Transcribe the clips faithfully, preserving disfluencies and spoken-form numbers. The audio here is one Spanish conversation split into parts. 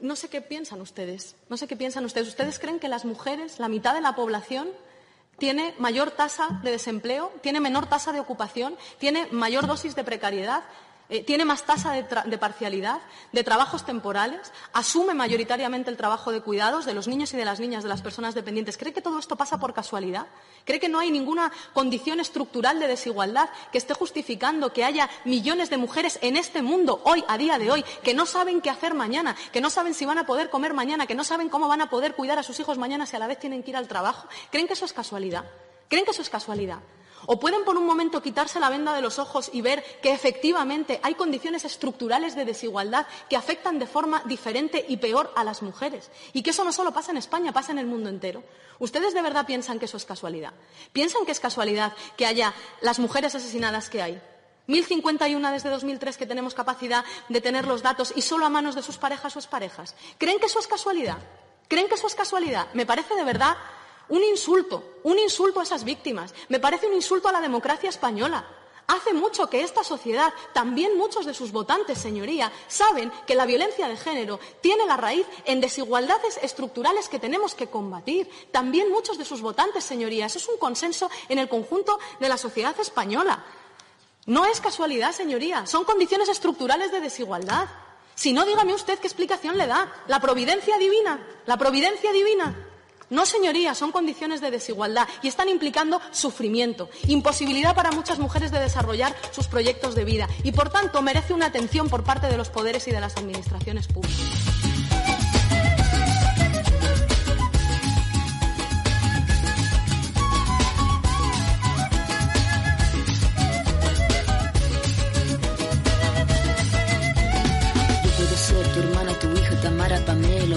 no sé qué piensan ustedes, no sé qué piensan ustedes. ¿Ustedes creen que las mujeres, la mitad de la población, tiene mayor tasa de desempleo, tiene menor tasa de ocupación, tiene mayor dosis de precariedad, eh, tiene más tasa de, de parcialidad, de trabajos temporales, asume mayoritariamente el trabajo de cuidados de los niños y de las niñas, de las personas dependientes? ¿Cree que todo esto pasa por casualidad? ¿Cree que no hay ninguna condición estructural de desigualdad que esté justificando que haya millones de mujeres en este mundo, hoy, a día de hoy, que no saben qué hacer mañana, que no saben si van a poder comer mañana, que no saben cómo van a poder cuidar a sus hijos mañana si a la vez tienen que ir al trabajo? ¿Creen que eso es casualidad? ¿Creen que eso es casualidad? ¿O pueden por un momento quitarse la venda de los ojos y ver que efectivamente hay condiciones estructurales de desigualdad que afectan de forma diferente y peor a las mujeres? Y que eso no solo pasa en España, pasa en el mundo entero. ¿Ustedes de verdad piensan que eso es casualidad? ¿Piensan que es casualidad que haya las mujeres asesinadas que hay? mil cincuenta y una desde dos mil tres que tenemos capacidad de tener los datos y solo a manos de sus parejas o exparejas. ¿Creen que eso es casualidad? ¿Creen que eso es casualidad? Me parece de verdad un insulto, un insulto a esas víctimas. Me parece un insulto a la democracia española. Hace mucho que esta sociedad, también muchos de sus votantes, señoría, saben que la violencia de género tiene la raíz en desigualdades estructurales que tenemos que combatir. También muchos de sus votantes, señoría. Eso es un consenso en el conjunto de la sociedad española. No es casualidad, señoría. Son condiciones estructurales de desigualdad. Si no, dígame usted qué explicación le da. La providencia divina. La providencia divina. No, señorías, son condiciones de desigualdad y están implicando sufrimiento, imposibilidad para muchas mujeres de desarrollar sus proyectos de vida y, por tanto, merece una atención por parte de los poderes y de las administraciones públicas. Tamara, Pamela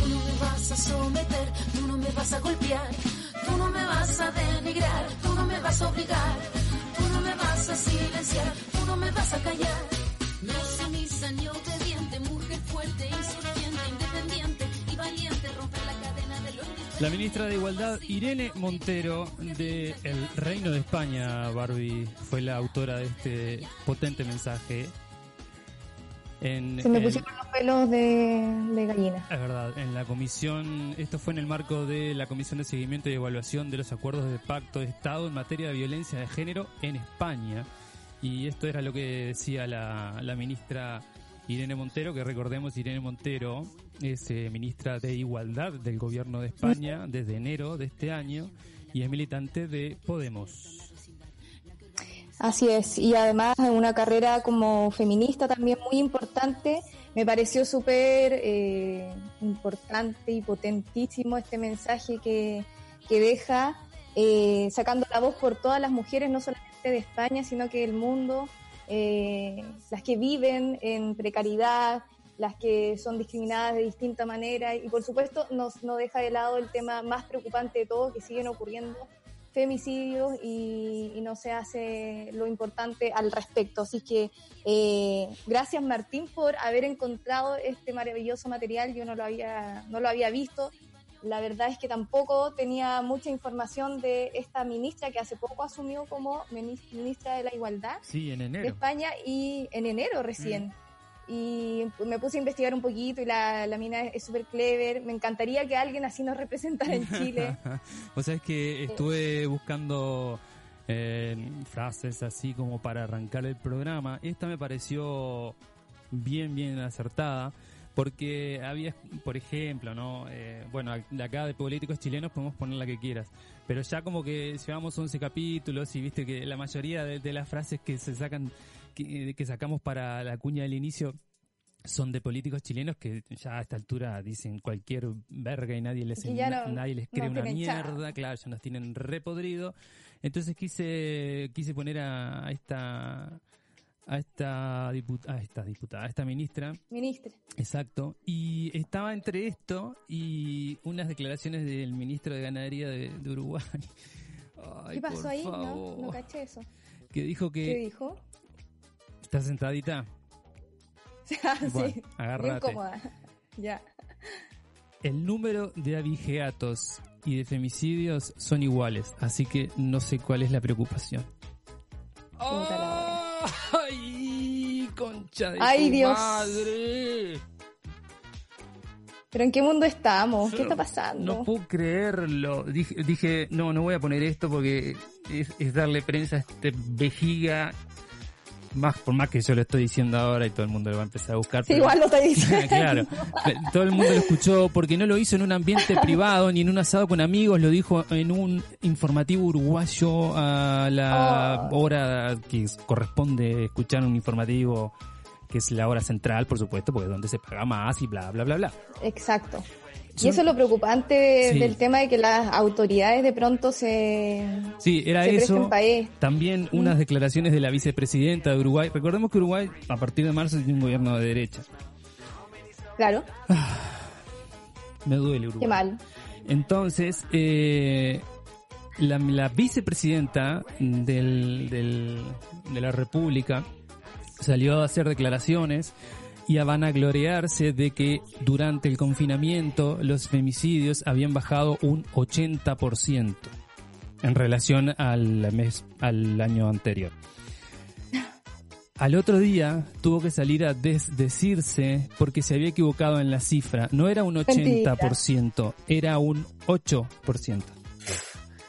Tú no me vas a someter, tú no me vas a golpear, tú no me vas a denigrar, tú no me vas a obligar, tú no me vas a silenciar, tú no me vas a callar. No sumisa ni obediente, mujer fuerte, insurgente, independiente y valiente, romper la cadena de los... La ministra de Igualdad, Irene Montero, de el Reino de España, Barbie, fue la autora de este potente mensaje. En, Se me pusieron en, los pelos de, de gallina. Es verdad, en la comisión, esto fue en el marco de la Comisión de Seguimiento y Evaluación de los Acuerdos de Pacto de Estado en materia de violencia de género en España. Y esto era lo que decía la, la ministra Irene Montero, que recordemos, Irene Montero es eh, ministra de Igualdad del Gobierno de España desde enero de este año y es militante de Podemos. Así es, y además una carrera como feminista también muy importante. Me pareció súper eh, importante y potentísimo este mensaje que, que deja, eh, sacando la voz por todas las mujeres, no solamente de España, sino que del mundo, eh, las que viven en precariedad, las que son discriminadas de distinta manera, y por supuesto nos, no deja de lado el tema más preocupante de todo, que siguen ocurriendo femicidios y, y no se hace lo importante al respecto. Así que eh, gracias, Martín, por haber encontrado este maravilloso material. Yo no lo había no lo había visto. La verdad es que tampoco tenía mucha información de esta ministra que hace poco asumió como ministra de la Igualdad, sí, en enero, de España, y en enero recién. Mm. Y me puse a investigar un poquito y la, la mina es súper clever. Me encantaría que alguien así nos representara en Chile. O sea, es que estuve buscando eh, frases así como para arrancar el programa. Esta me pareció bien, bien acertada porque había, por ejemplo, ¿no? Eh, bueno, de acá de políticos chilenos podemos poner la que quieras. Pero ya como que llevamos once capítulos y viste que la mayoría de, de las frases que se sacan... Que, que sacamos para la cuña del inicio son de políticos chilenos que ya a esta altura dicen cualquier verga y nadie les, y no, na, nadie les cree no una mierda, chao. Claro, ya nos tienen repodrido. Entonces quise quise poner a, a esta a esta diputada, a esta diputada, a esta ministra. Ministra. Exacto. Y estaba entre esto y unas declaraciones del ministro de Ganadería de, de Uruguay. Ay, ¿qué pasó ahí? No, no caché eso. Que dijo que... ¿Qué dijo? ¿Estás sentadita? Ah, bueno, sí. Agárrate. Muy cómoda. Ya. El número de abigeatos y de femicidios son iguales, así que no sé cuál es la preocupación. ¡Oh! ¡Ay, concha de ¡Ay, Dios! Madre! ¿Pero en qué mundo estamos? Yo ¿Qué no, está pasando? No puedo creerlo. Dije, dije, no, no voy a poner esto porque es, es darle prensa a este vejiga. Más, por más que yo lo estoy diciendo ahora y todo el mundo lo va a empezar a buscar. Sí, pero... igual lo estoy diciendo. Claro. Todo el mundo lo escuchó porque no lo hizo en un ambiente privado ni en un asado con amigos. Lo dijo en un informativo uruguayo a la oh. hora que corresponde escuchar un informativo, que es la hora central, por supuesto, porque es donde se paga más y bla, bla, bla, bla. Exacto. Y eso es lo preocupante sí. del tema de que las autoridades de pronto se... Sí, era se eso. También unas declaraciones de la vicepresidenta de Uruguay. Recordemos que Uruguay, a partir de marzo, tiene un gobierno de derecha. Claro. Ah, me duele Uruguay. Qué mal. Entonces, eh, la, la vicepresidenta del, del, de la República salió a hacer declaraciones... y a vanagloriarse de que durante el confinamiento los femicidios habían bajado un ochenta por ciento en relación al mes, al año anterior. Al otro día tuvo que salir a desdecirse porque se había equivocado en la cifra. No era un ochenta por ciento, era un ocho por ciento.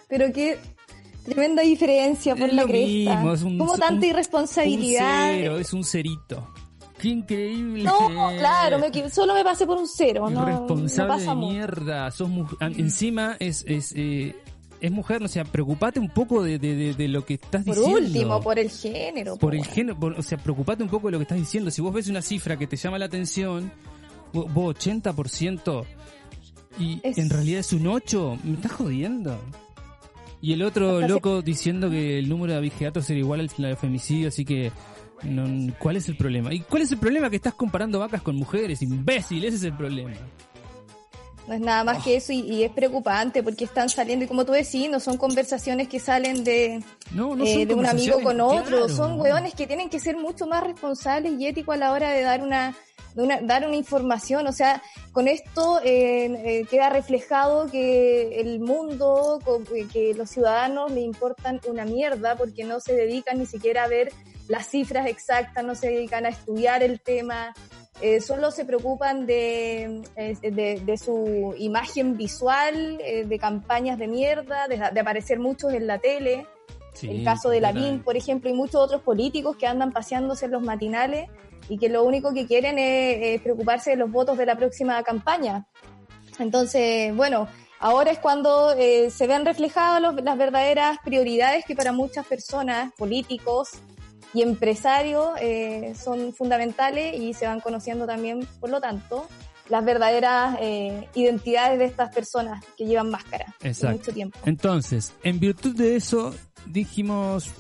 Pero qué... tremenda diferencia por es la cresta. Mismo, es un, Como tanta un, irresponsabilidad. Un cero, es un cerito. ¡Qué increíble! No, claro, me, solo me pasé por un cero. No, Responsable no pasa de mucho. Mierda. Sos mu- encima es es eh, es mujer, o sea, preocupate un poco de, de, de, de lo que estás por diciendo. Por último, por el género. Por, por el género, por, o sea, preocupate un poco de lo que estás diciendo. Si vos ves una cifra que te llama la atención, vos, vos ochenta por ciento y es... en realidad es un ocho, me estás jodiendo. Y el otro Hasta loco se... diciendo que el número de abigeatos era igual al femicidio, así que... No, ¿cuál es el problema? ¿Y cuál es el problema? Que estás comparando vacas con mujeres, imbécil, ese es el problema. No es nada más oh. que eso y, y es preocupante porque están saliendo, y como tú decís, no son conversaciones que salen de, no, no eh, de un amigo con otro, claro. Son hueones que tienen que ser mucho más responsables y éticos a la hora de dar una, de una dar una información, o sea, con esto eh, eh, queda reflejado que el mundo, que los ciudadanos le importan una mierda porque no se dedican ni siquiera a ver las cifras exactas, no se dedican a estudiar el tema, eh, solo se preocupan de, de, de su imagen visual, eh, de campañas de mierda, de, de aparecer muchos en la tele, sí, el caso de Lavín, por ejemplo, y muchos otros políticos que andan paseándose en los matinales y que lo único que quieren es, es preocuparse de los votos de la próxima campaña. Entonces, bueno, ahora es cuando eh, se ven reflejadas los, las verdaderas prioridades que para muchas personas, políticos, y empresarios eh, son fundamentales y se van conociendo también, por lo tanto, las verdaderas eh, identidades de estas personas que llevan máscara por mucho tiempo. Entonces, en virtud de eso, dijimos,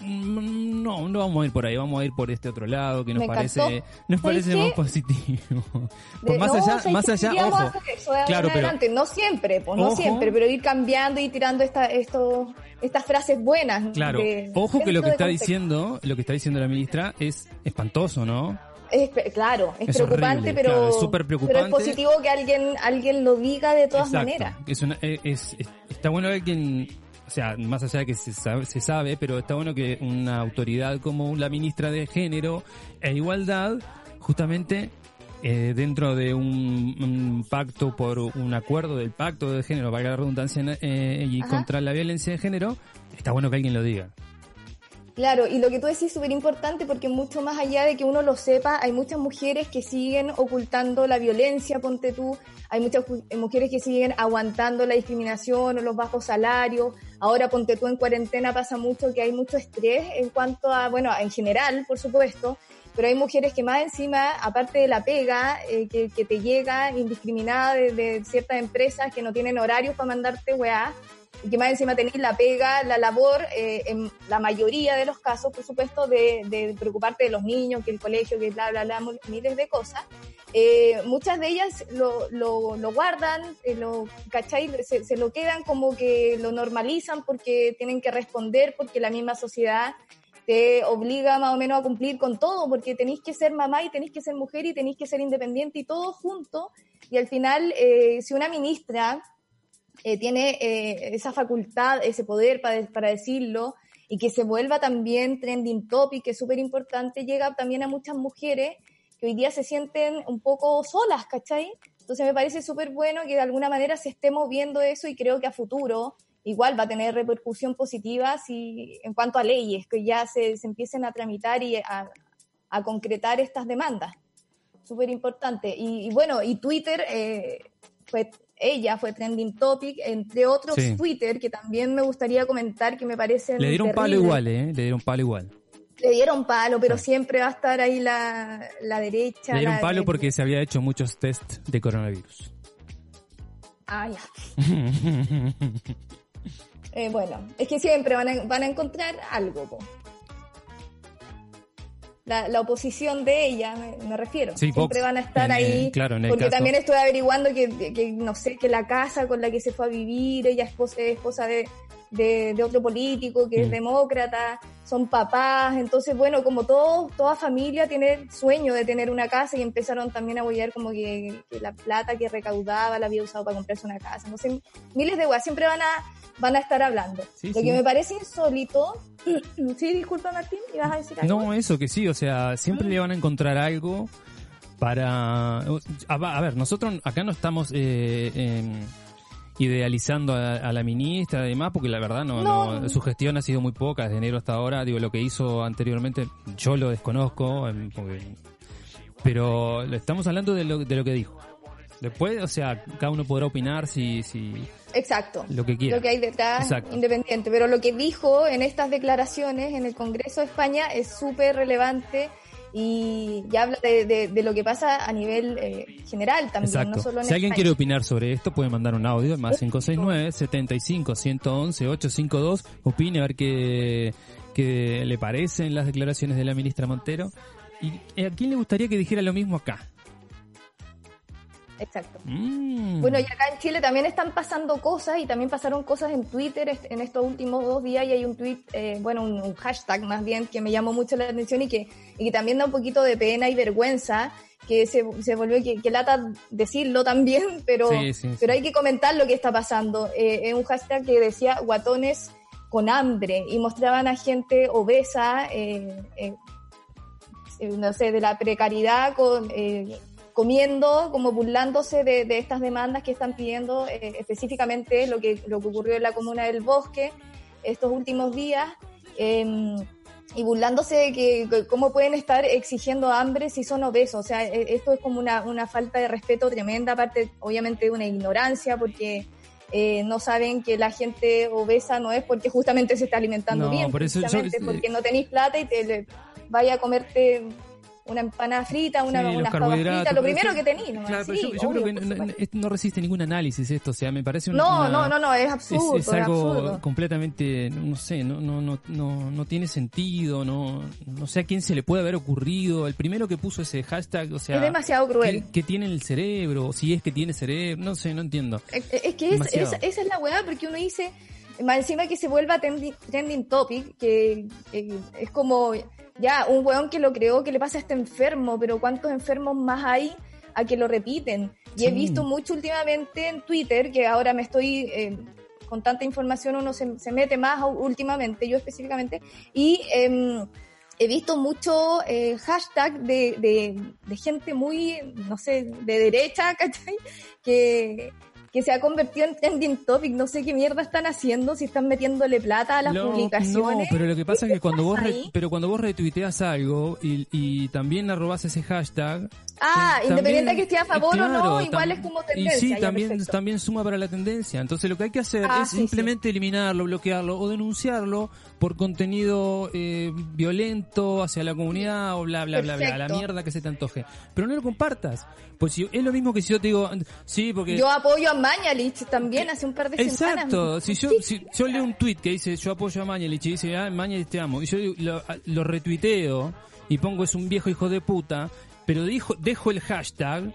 no, no vamos a ir por ahí, vamos a ir por este otro lado que nos Me parece encantó. nos parece más positivo. Pues de, más no, allá, más allá, ojo. Eso, claro, pero adelante. no siempre, pues ojo, no siempre, pero ir cambiando y tirando esta estos estas frases buenas. Claro. De, ojo que lo que está contexto. diciendo, lo que está diciendo la ministra es espantoso, ¿no? Es, claro, es, es preocupante, horrible, pero, claro, es súper preocupante, pero es positivo que alguien alguien lo diga de todas Exacto. maneras. Es una, es, es está bueno que alguien O sea, más allá de que se sabe, se sabe, pero está bueno que una autoridad como la ministra de Género e Igualdad, justamente eh, dentro de un, un pacto, por un acuerdo del pacto de género, valga la redundancia, eh, y Ajá. contra la violencia de género, está bueno que alguien lo diga. Claro, y lo que tú decís es súper importante porque mucho más allá de que uno lo sepa, hay muchas mujeres que siguen ocultando la violencia, ponte tú, hay muchas mujeres que siguen aguantando la discriminación o los bajos salarios, ahora ponte tú en cuarentena pasa mucho que hay mucho estrés en cuanto a, bueno, en general, por supuesto, pero hay mujeres que más encima, aparte de la pega, eh, que, que te llega indiscriminada de, de ciertas empresas que no tienen horarios para mandarte weá, y que más encima tenéis la pega, la labor, eh, en la mayoría de los casos, por supuesto, de, de preocuparte de los niños, que el colegio, que bla, bla, bla, miles de cosas. Eh, muchas de ellas lo, lo, lo guardan, eh, lo, ¿cachai? Se, se lo quedan como que lo normalizan porque tienen que responder, porque la misma sociedad te obliga más o menos a cumplir con todo, porque tenéis que ser mamá y tenéis que ser mujer y tenéis que ser independiente y todo junto. Y al final, eh, si una ministra... Eh, tiene eh, esa facultad, ese poder para, de, para decirlo, y que se vuelva también trending topic, que es súper importante, llega también a muchas mujeres que hoy día se sienten un poco solas, ¿cachai? Entonces me parece súper bueno que de alguna manera se esté moviendo eso, y creo que a futuro igual va a tener repercusión positiva si, en cuanto a leyes, que ya se, se empiecen a tramitar y a, a concretar estas demandas. Súper importante. Y, y bueno, y Twitter eh, fue... Ella fue trending topic, entre otros sí. Twitter, que también me gustaría comentar, que me parece... Le dieron terrible. palo igual, ¿eh? Le dieron palo igual. Le dieron palo, pero ah. siempre va a estar ahí la, la derecha. Le dieron la palo de... porque se había hecho muchos test de coronavirus. Ah, ya. eh, bueno, es que siempre van a, van a encontrar algo, po. La, la oposición de ella, me, me refiero. Sí, siempre Vox, van a estar en, ahí, en, claro, en porque caso. También estoy averiguando que, que, que, no sé, que la casa con la que se fue a vivir, ella es esposa, esposa de, de, de otro político que mm. es demócrata, son papás, entonces, bueno, como todo, toda familia tiene el sueño de tener una casa, y empezaron también a apoyar como que, que la plata que recaudaba la había usado para comprarse una casa, no sé, miles de weas, siempre van a, van a estar hablando. Sí, Lo sí. que me parece insólito... Sí, disculpa Martín, ¿ibas a decir algo? No, eso que sí, o sea, siempre le van a encontrar algo para... A, a ver, nosotros acá no estamos eh, eh, idealizando a, a la ministra y demás, porque la verdad no, no. no, su gestión ha sido muy poca desde enero hasta ahora. Digo, lo que hizo anteriormente yo lo desconozco, porque, pero estamos hablando de lo, de lo que dijo. Después, o sea, cada uno podrá opinar si... si Exacto. Lo que quiera. Lo que hay detrás, Exacto. independiente. Pero lo que dijo en estas declaraciones en el Congreso de España es súper relevante, y ya habla de, de, de lo que pasa a nivel eh, general también. Exacto. No solo en si España. Alguien quiere opinar sobre esto, puede mandar un audio, más cinco seis nueve, setenta y cinco, ciento once, ocho cinco dos. Opine, a ver qué, qué le parecen las declaraciones de la ministra Montero. ¿Y a quién le gustaría que dijera lo mismo acá? Exacto. Mm. Bueno, y acá en Chile también están pasando cosas, y también pasaron cosas en Twitter en estos últimos dos días, y hay un tweet, eh, bueno, un, un hashtag más bien, que me llamó mucho la atención, y que, y que también da un poquito de pena y vergüenza, que se, se volvió, que, que lata decirlo también, pero, sí, sí, sí. pero hay que comentar lo que está pasando. Eh, es un hashtag que decía guatones con hambre, y mostraban a gente obesa, eh, eh, no sé, de la precariedad con... Eh, comiendo, como burlándose de, de estas demandas que están pidiendo, eh, específicamente lo que, lo que ocurrió en la comuna del Bosque estos últimos días, eh, y burlándose de que, que cómo pueden estar exigiendo hambre si son obesos. O sea, esto es como una, una falta de respeto tremenda, aparte obviamente de una ignorancia, porque eh, no saben que la gente obesa no es porque justamente se está alimentando no, bien, por eso justamente yo... porque no tenéis plata y te le, vaya a comerte... una empanada frita, una, sí, unas papas fritas, lo primero eso, que tenís. ¿no? Claro, sí, yo, yo obvio, creo que no, no, no resiste ningún análisis esto, o sea, me parece un... No, una, no, no, no, es absurdo. Es, es algo es absurdo. completamente, no sé, no, no, no, no, no tiene sentido, no, no sé a quién se le puede haber ocurrido. El primero que puso ese hashtag, o sea... Es demasiado cruel. Que tiene el cerebro, si es que tiene cerebro, no sé, no entiendo. Es, es que es, es, esa es la weá, porque uno dice, más encima que se vuelva trending, trending topic, que eh, es como... Ya, un weón que lo creó, que le pasa a este enfermo, pero ¿cuántos enfermos más hay a que lo repiten? Y sí. he visto mucho últimamente en Twitter, que ahora me estoy, eh, con tanta información uno se, se mete más últimamente, yo específicamente, y eh, he visto mucho eh, hashtag de, de, de gente muy, no sé, de derecha, ¿cachai? Que... que se ha convertido en trending topic. No sé qué mierda están haciendo, si están metiéndole plata a las no, publicaciones. No, pero lo que pasa es que cuando vos, re, pero cuando vos retuiteas algo y, y también la robás ese hashtag... Ah, también, independiente de que esté a favor claro, o no, igual tam- es como tendencia. Y sí, ya, también, también suma para la tendencia. Entonces lo que hay que hacer ah, es sí, simplemente sí. eliminarlo, bloquearlo o denunciarlo por contenido eh, violento hacia la comunidad o bla, bla, Perfecto. bla, bla, la mierda que se te antoje. Pero no lo compartas. Pues si, es lo mismo que si yo te digo... sí, porque yo apoyo a Mañalich también hace un par de Exacto. semanas. Exacto. Si yo, si yo leo un tweet que dice yo apoyo a Mañalich y dice, ah, Mañalich te amo. Y yo lo, lo retuiteo y pongo es un viejo hijo de puta, pero dijo, dejo el hashtag.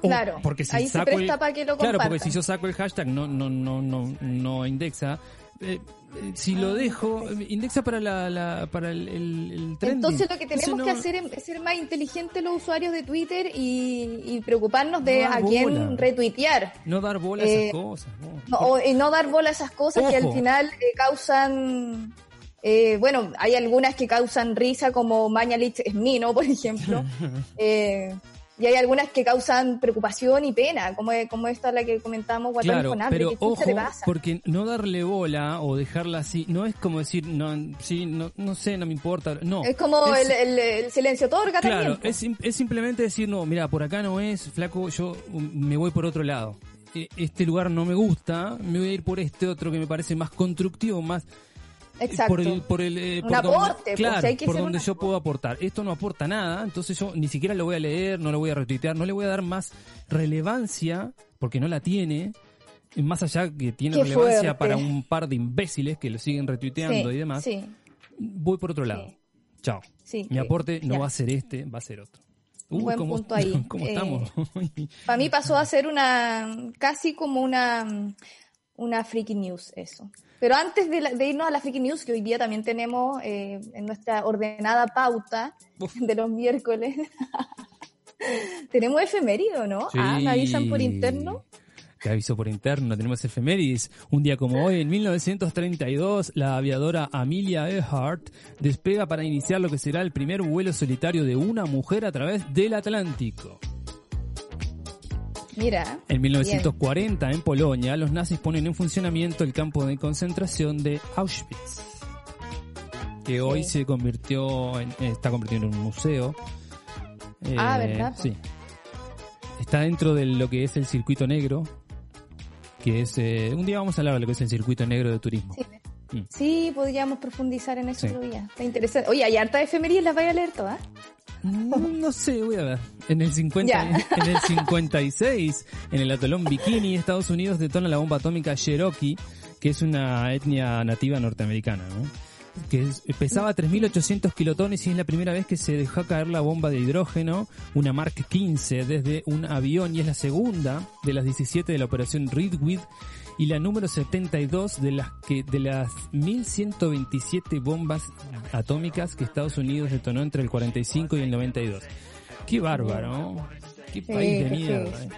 Oh, claro, porque si ahí saco se presta el, para que lo compartan. Claro, porque si yo saco el hashtag no, no, no, no, no indexa. Eh, eh, si ah, lo dejo, indexa para la, la para el, el, el trending. Entonces lo que tenemos no... que hacer es ser más inteligentes los usuarios de Twitter y, y preocuparnos de no a quién retuitear. No dar bola eh, a esas cosas. No, no, o, eh, no dar bola a esas cosas Ojo. que al final eh, causan... Eh, bueno, hay algunas que causan risa, como Mañalich es mino, por ejemplo. eh... Y hay algunas que causan preocupación y pena, como, como esta la que comentamos, Guatón claro, con hambre, pero que ojo, le pasa. Porque no darle bola o dejarla así, no es como decir, no sí, no, no sé, no me importa, no. Es como es, el, el, el silencio otorga claro, también. Claro, es, es simplemente decir, no, mira, por acá no es, flaco, yo me voy por otro lado. Este lugar no me gusta, me voy a ir por este otro que me parece más constructivo, más... Exacto. Por el, por el, eh, por un aporte, don, claro, pues hay que por donde yo aporte. puedo aportar. Esto no aporta nada, entonces yo ni siquiera lo voy a leer, no lo voy a retuitear, no le voy a dar más relevancia, porque no la tiene, más allá que tiene Qué relevancia fuerte. para un par de imbéciles que lo siguen retuiteando sí, y demás. Sí. Voy por otro lado. Sí. Chao. Sí, Mi aporte sí, no ya. va a ser este, va a ser otro. Uh, Buen ¿cómo, punto ahí. ¿Cómo eh, estamos? Para mí pasó a ser una casi como una... una freaky news eso. Pero antes de, la, de irnos a la freaky news, que hoy día también tenemos eh, en nuestra ordenada pauta Uf. de los miércoles, tenemos efemérido, ¿no? Sí. Ah, ¿me avisan por interno? Te aviso por interno, tenemos efemérides. Un día como hoy, en mil novecientos treinta y dos, la aviadora Amelia Earhart despega para iniciar lo que será el primer vuelo solitario de una mujer a través del Atlántico. Mira, en mil novecientos cuarenta, bien. en Polonia, los nazis ponen en funcionamiento el campo de concentración de Auschwitz, que sí. hoy se convirtió, en, está convirtiendo en un museo. Ah, eh, ¿verdad? Sí. Está dentro de lo que es el circuito negro, que es... Eh, un día vamos a hablar de lo que es el circuito negro de turismo. Sí, mm. sí podríamos profundizar en eso sí. otro día. Está interesante. Oye, hay harta efemerías, las vais a leer todas. No, no sé, voy a ver. En el cincuenta, yeah. en el cincuenta y seis, en el atolón Bikini, Estados Unidos detona la bomba atómica Cherokee, que es una etnia nativa norteamericana, ¿no? Que es, pesaba tres mil ochocientos kilotones y es la primera vez que se dejó caer la bomba de hidrógeno, una Mark quince, desde un avión, y es la segunda de las diecisiete de la Operación Redwood y la número setenta y dos de las que de las mil ciento veintisiete bombas atómicas que Estados Unidos detonó entre el cuarenta y cinco y el noventa y dos. ¡Qué bárbaro! ¡Qué país sí, de mierda! Eh.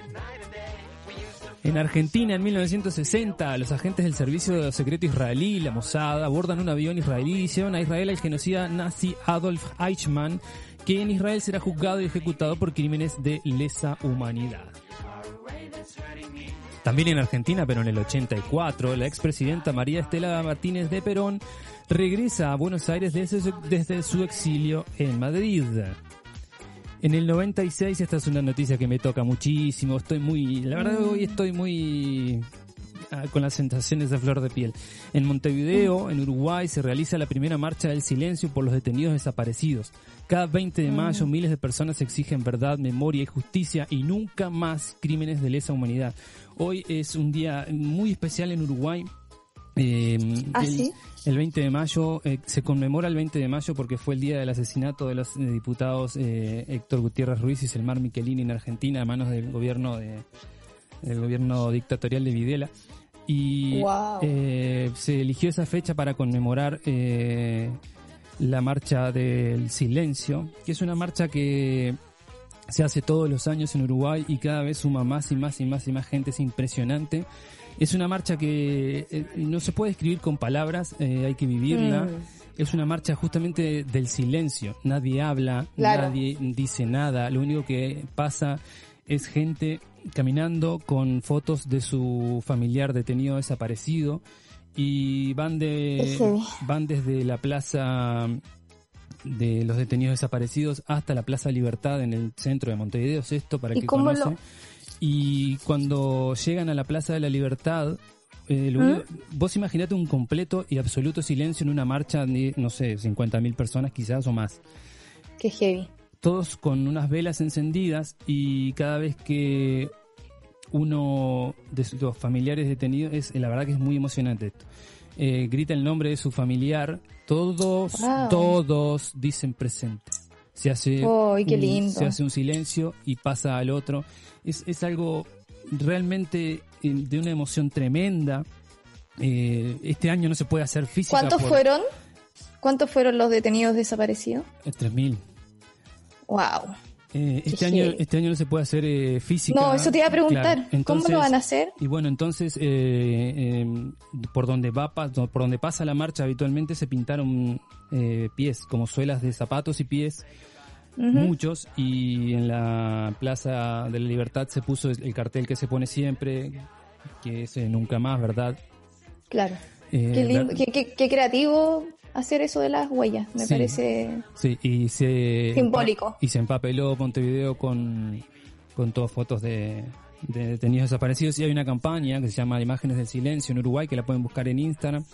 En Argentina, en mil novecientos sesenta, los agentes del servicio secreto israelí, la Mossad, abordan un avión israelí y llevan a Israel al genocida nazi Adolf Eichmann, que en Israel será juzgado y ejecutado por crímenes de lesa humanidad. También en Argentina, pero en el ochenta y cuatro, la expresidenta María Estela Martínez de Perón regresa a Buenos Aires desde su, desde su exilio en Madrid. En el noventa y seis, esta es una noticia que me toca muchísimo, estoy muy, la verdad hoy estoy muy ah, con las sensaciones a flor de piel. En Montevideo, en Uruguay, se realiza la primera marcha del silencio por los detenidos desaparecidos. Cada veinte de mayo, miles de personas exigen verdad, memoria y justicia y nunca más crímenes de lesa humanidad. Hoy es un día muy especial en Uruguay. Eh, ¿Ah, el, sí? el veinte de mayo eh, se conmemora el veinte de mayo porque fue el día del asesinato de los eh, diputados eh, Héctor Gutiérrez Ruiz y Selmar Michelini en Argentina a manos del gobierno de, del gobierno dictatorial de Videla y wow. eh, se eligió esa fecha para conmemorar eh, la marcha del silencio, que es una marcha que se hace todos los años en Uruguay y cada vez suma más y más y más y más gente. Es impresionante. Es una marcha que eh, no se puede escribir con palabras, eh, hay que vivirla. Mm. Es una marcha justamente del silencio. Nadie habla, claro. nadie dice nada. Lo único que pasa es gente caminando con fotos de su familiar detenido desaparecido y van de sí. van desde la plaza de los detenidos desaparecidos hasta la Plaza Libertad en el centro de Montevideo, es esto para que conocen. Lo... Y cuando llegan a la Plaza de la Libertad, eh, lo... ¿Mm? Vos imaginate un completo y absoluto silencio en una marcha de, no sé, cincuenta mil personas quizás o más. Qué heavy. Todos con unas velas encendidas y cada vez que uno de sus familiares detenidos, es la verdad que es muy emocionante esto. Eh, grita el nombre de su familiar, todos, wow. todos dicen presente. Se hace, oh, qué lindo. Un, se hace un silencio y pasa al otro. Es, es algo realmente de una emoción tremenda. Eh, este año no se puede hacer física. ¿Cuántos por... fueron? ¿Cuántos fueron los detenidos desaparecidos? tres mil. Wow. Eh, este año este año no se puede hacer eh, física. No, eso te iba a preguntar. Claro. Entonces, ¿cómo lo van a hacer? Y bueno, entonces eh, eh, por donde va por donde pasa la marcha habitualmente se pintaron eh, pies como suelas de zapatos y pies uh-huh. muchos y en la Plaza de la Libertad se puso el cartel que se pone siempre que es eh, nunca más, ¿verdad? Claro. Eh, qué, lindo, la... qué, qué, qué creativo. Hacer eso de las huellas, me sí, parece sí, y se, simbólico. Y se empapeló Montevideo con, con todas fotos de, de detenidos desaparecidos. Y hay una campaña que se llama Imágenes del Silencio en Uruguay, que la pueden buscar en Instagram,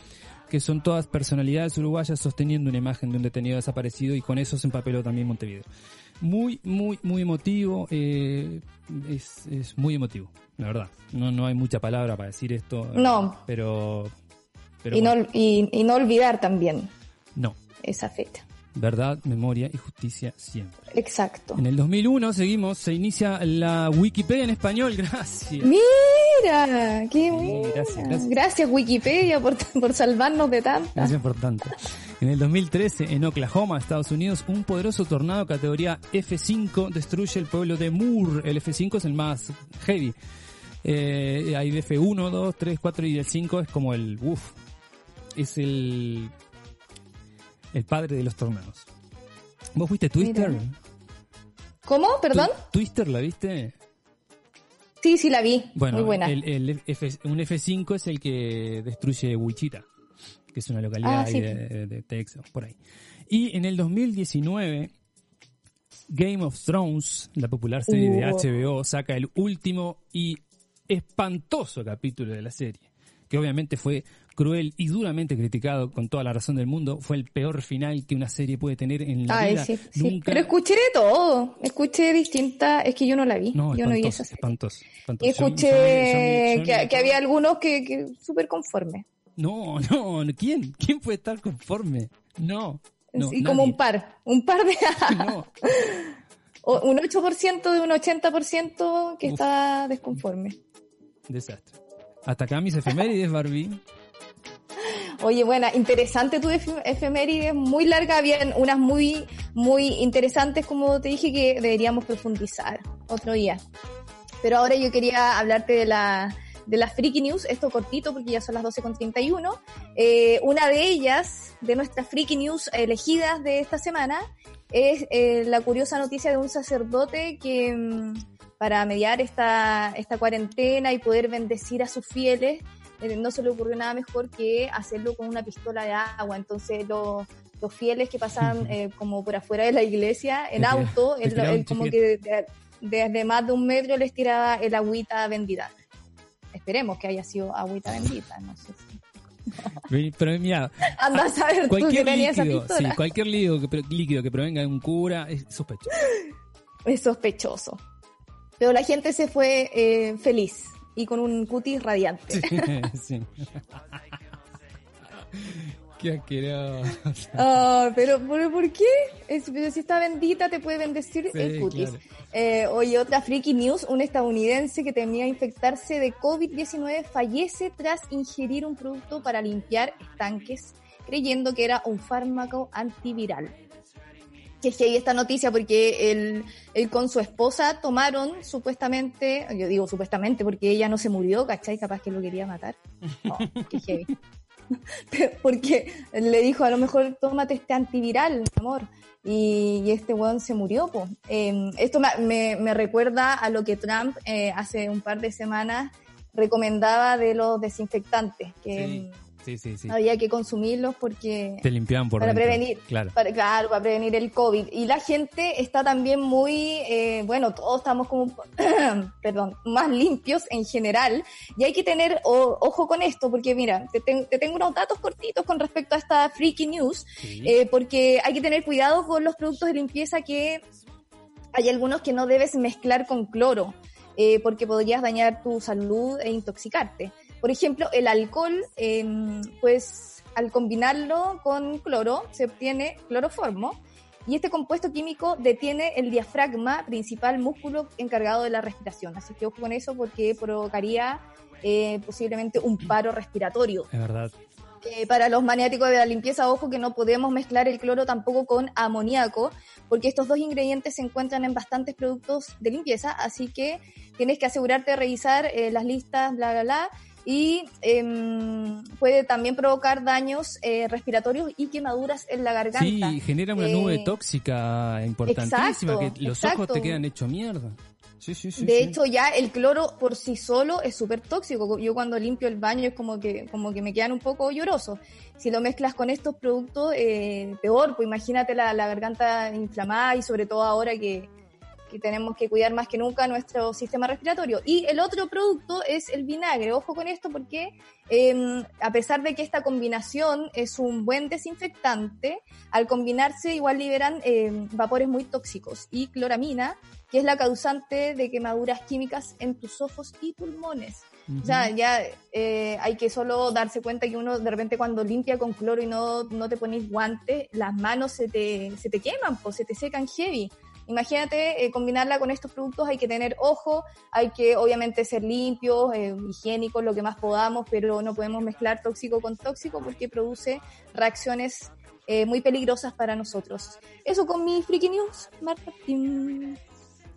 que son todas personalidades uruguayas sosteniendo una imagen de un detenido desaparecido y con eso se empapeló también Montevideo. Muy, muy, muy emotivo, eh, es, es muy emotivo, la verdad. No, no hay mucha palabra para decir esto, no. pero... Pero y, bueno. no, y, y no olvidar también no esa fecha. Verdad, memoria y justicia siempre. Exacto. En el dos mil uno, seguimos, se inicia la Wikipedia en español. Gracias. ¡Mira! ¡Qué mira! Gracias, gracias. Gracias Wikipedia por, por salvarnos de tanto. Gracias por tanto. En el dos mil trece, en Oklahoma, Estados Unidos, un poderoso tornado categoría efe cinco destruye el pueblo de Moore. El efe cinco es el más heavy. Eh, hay de efe uno, dos, tres, cuatro y el cinco es como el... Uff. Es el el padre de los tornados. ¿Vos fuiste Twister? Mira. ¿Cómo? ¿Perdón? ¿Twister la viste? Sí, sí la vi. Bueno, muy buena. El, el F, un efe cinco es el que destruye Wichita, que es una localidad ah, sí. de, de, de Texas, por ahí. Y en el dos mil diecinueve, Game of Thrones, la popular serie uh. de H B O, saca el último y espantoso capítulo de la serie, que obviamente fue... cruel y duramente criticado con toda la razón del mundo, fue el peor final que una serie puede tener en la Ay, vida. Sí, sí. Nunca... Pero escuché de todo, escuché distintas, es que yo no la vi, no, yo no vi esa serie. Espantoso, espantoso. Escuché yo, yo, yo, yo, que, yo... que había algunos que, que súper conformes. No, no, ¿quién? ¿Quién puede estar conforme? No. no sí, como un par, un par de... no. o, un ocho por ciento de un ochenta por ciento que Uf. Está desconforme. Desastre. Hasta acá mis efemérides, Barbie. Oye, buena, interesante tu efem- efeméride, muy larga, habían unas muy muy interesantes, como te dije, que deberíamos profundizar otro día. Pero ahora yo quería hablarte de la de las Freaky News, esto cortito porque ya son las doce con treinta y uno. Eh, una de ellas, de nuestras Freaky News elegidas de esta semana, es eh, la curiosa noticia de un sacerdote que mmm, para mediar esta esta cuarentena y poder bendecir a sus fieles, no se le ocurrió nada mejor que hacerlo con una pistola de agua. Entonces los, los fieles que pasaban eh, como por afuera de la iglesia en auto, él, él como que desde de, de más de un metro les tiraba el agüita bendita. Esperemos que haya sido agüita bendita, no sé si... Pero mira, anda a saber tú que tenías esa pistola. Sí, cualquier líquido que, líquido que provenga de un cura es sospechoso. Es sospechoso. Pero la gente se fue eh, feliz. Y con un cutis radiante. Sí, sí. Qué asqueroso. Oh, pero, pero ¿por qué? Es, pero si está bendita te puede bendecir sí, el cutis. Claro. Eh, oye, otra freaky news. Un estadounidense que temía infectarse de covid diecinueve fallece tras ingerir un producto para limpiar estanques, creyendo que era un fármaco antiviral. Que hay esta noticia porque él, él con su esposa tomaron supuestamente, yo digo supuestamente porque ella no se murió, ¿cachai? Capaz que lo quería matar. No, que heavy. porque le dijo, a lo mejor tómate este antiviral, mi amor, y, y este weón se murió, po. Eh, esto me, me, me recuerda a lo que Trump eh, hace un par de semanas recomendaba de los desinfectantes, que... Sí. Sí, sí, sí. Había que consumirlos porque... Te limpiaban por para dentro. Prevenir, claro. Para, claro, para prevenir el COVID. Y la gente está también muy... Eh, bueno, todos estamos como... perdón, más limpios en general. Y hay que tener o, ojo con esto, porque mira, te, te, te tengo unos datos cortitos con respecto a esta freaky news, sí. eh, porque hay que tener cuidado con los productos de limpieza que... Hay algunos que no debes mezclar con cloro, eh, porque podrías dañar tu salud e intoxicarte. Por ejemplo, el alcohol, eh, pues al combinarlo con cloro se obtiene cloroformo, y este compuesto químico detiene el diafragma, principal músculo encargado de la respiración. Así que ojo con eso, porque provocaría eh, posiblemente un paro respiratorio. Es verdad. Eh, para los maniáticos de la limpieza, ojo que no podemos mezclar el cloro tampoco con amoníaco, porque estos dos ingredientes se encuentran en bastantes productos de limpieza, así que tienes que asegurarte de revisar eh, las listas, bla, bla, bla. Y eh, puede también provocar daños eh, respiratorios y quemaduras en la garganta. Sí, genera una nube eh, tóxica importantísima, exacto, que los exacto. ojos te quedan hecho mierda. Sí, sí, sí, de sí. hecho, ya el cloro por sí solo es súper tóxico. Yo cuando limpio el baño es como que como que me quedan un poco llorosos. Si lo mezclas con estos productos, eh, peor, pues imagínate la, la garganta inflamada, y sobre todo ahora que... que tenemos que cuidar más que nunca nuestro sistema respiratorio. Y el otro producto es el vinagre. Ojo con esto porque, eh, a pesar de que esta combinación es un buen desinfectante, al combinarse igual liberan eh, vapores muy tóxicos y cloramina, que es la causante de quemaduras químicas en tus ojos y pulmones. Uh-huh. O sea, ya eh, hay que solo darse cuenta que uno de repente cuando limpia con cloro y no, no te pones guantes, las manos se te, se te queman, pues, se te secan heavy. Imagínate eh, combinarla con estos productos. Hay que tener ojo, hay que obviamente ser limpios, eh, higiénicos, lo que más podamos, pero no podemos mezclar tóxico con tóxico porque produce reacciones eh, muy peligrosas para nosotros. Eso con mi Freaky News, Marta.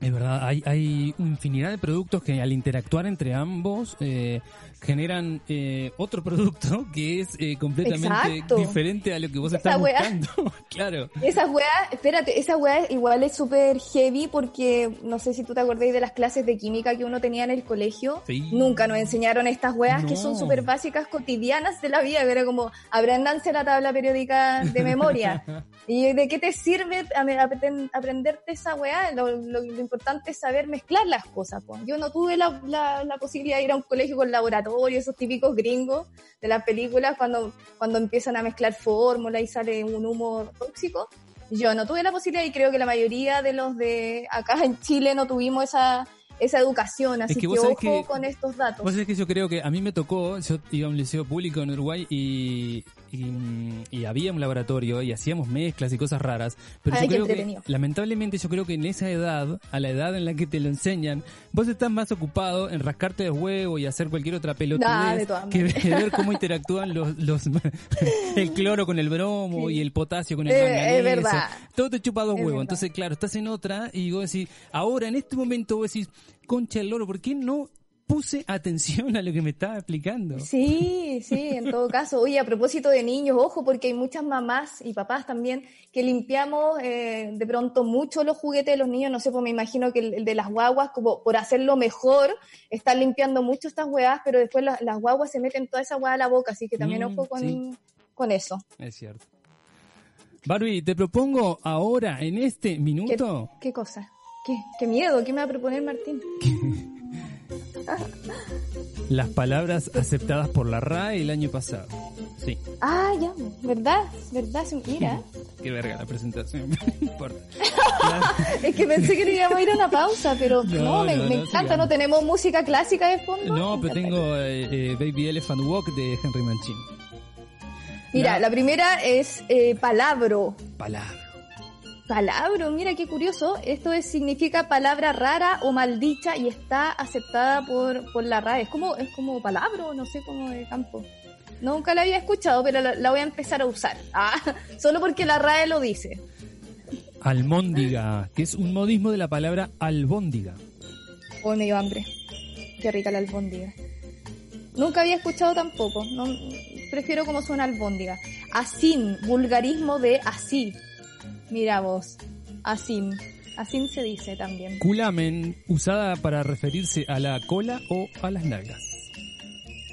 Es verdad, hay, hay infinidad de productos que al interactuar entre ambos eh, generan eh, otro producto que es eh, completamente Exacto. diferente a lo que vos estás wea, buscando. Claro. Esa weá, espérate, esa weá igual es súper heavy porque no sé si tú te acordáis de las clases de química que uno tenía en el colegio. Sí. Nunca nos enseñaron estas weas no. que son súper básicas, cotidianas de la vida, que era como abrandanse la tabla periódica de memoria. ¿Y de qué te sirve aprenderte esa weá? Lo, lo, lo importante es saber mezclar las cosas, po. Yo no tuve la, la, la posibilidad de ir a un colegio con laboratorio, esos típicos gringos de las películas cuando, cuando empiezan a mezclar fórmulas y sale un humo tóxico. Yo no tuve la posibilidad, y creo que la mayoría de los de acá en Chile no tuvimos esa esa educación, así es que, que ojo que, con estos datos. Vos sabés que yo creo que a mí me tocó, yo iba a un liceo público en Uruguay y, y, y había un laboratorio y hacíamos mezclas y cosas raras, pero Ay, yo creo que, lamentablemente yo creo que en esa edad, a la edad en la que te lo enseñan, vos estás más ocupado en rascarte de huevo y hacer cualquier otra pelotudez nah, de que ver cómo interactúan los, los el cloro con el bromo sí. y el potasio con el eh, manganés. Es verdad. Todo te chupa dos huevos, entonces claro, estás en otra y vos decís, ahora en este momento vos decís, concha del loro, ¿por qué no puse atención a lo que me estaba explicando? Sí, sí, en todo caso. Oye, a propósito de niños, ojo, porque hay muchas mamás y papás también que limpiamos eh, de pronto mucho los juguetes de los niños, no sé, pues me imagino que el, el de las guaguas, como por hacerlo mejor, están limpiando mucho estas huevas, pero después la, las guaguas se meten toda esa hueva a la boca, así que también mm, ojo con, sí. con eso. Es cierto. Barbie, te propongo ahora, en este minuto... ¿Qué, qué cosa? ¿Qué? ¿Qué miedo? ¿Qué me va a proponer Martín? Las palabras aceptadas por la R A E el año pasado. Sí. Ah, ya. ¿Verdad? ¿Verdad? Mira. Qué verga la presentación. No importa. Es que pensé que le íbamos a ir a una pausa, pero no, no me, no, me no, encanta. Sigamos. ¿No tenemos música clásica de fondo? No, pero tengo eh, eh, Baby Elephant Walk de Henry Mancini. Mira, la, la primera es eh, Palabro. Palabro. Palabro, mira qué curioso. Esto es, significa palabra rara o maldicha y está aceptada por, por la R A E. Es como, es como palabro, no sé, como de campo. Nunca la había escuchado, pero la, la voy a empezar a usar. Ah, solo porque la R A E lo dice. Almóndiga, que es un modismo de la palabra albóndiga. Hoy me dio hambre. Qué rica la albóndiga. Nunca había escuchado tampoco. No, prefiero como son albóndigas. Asin, vulgarismo de así. Mira vos, asin. Asin se dice también. Culamen, usada para referirse a la cola o a las nalgas.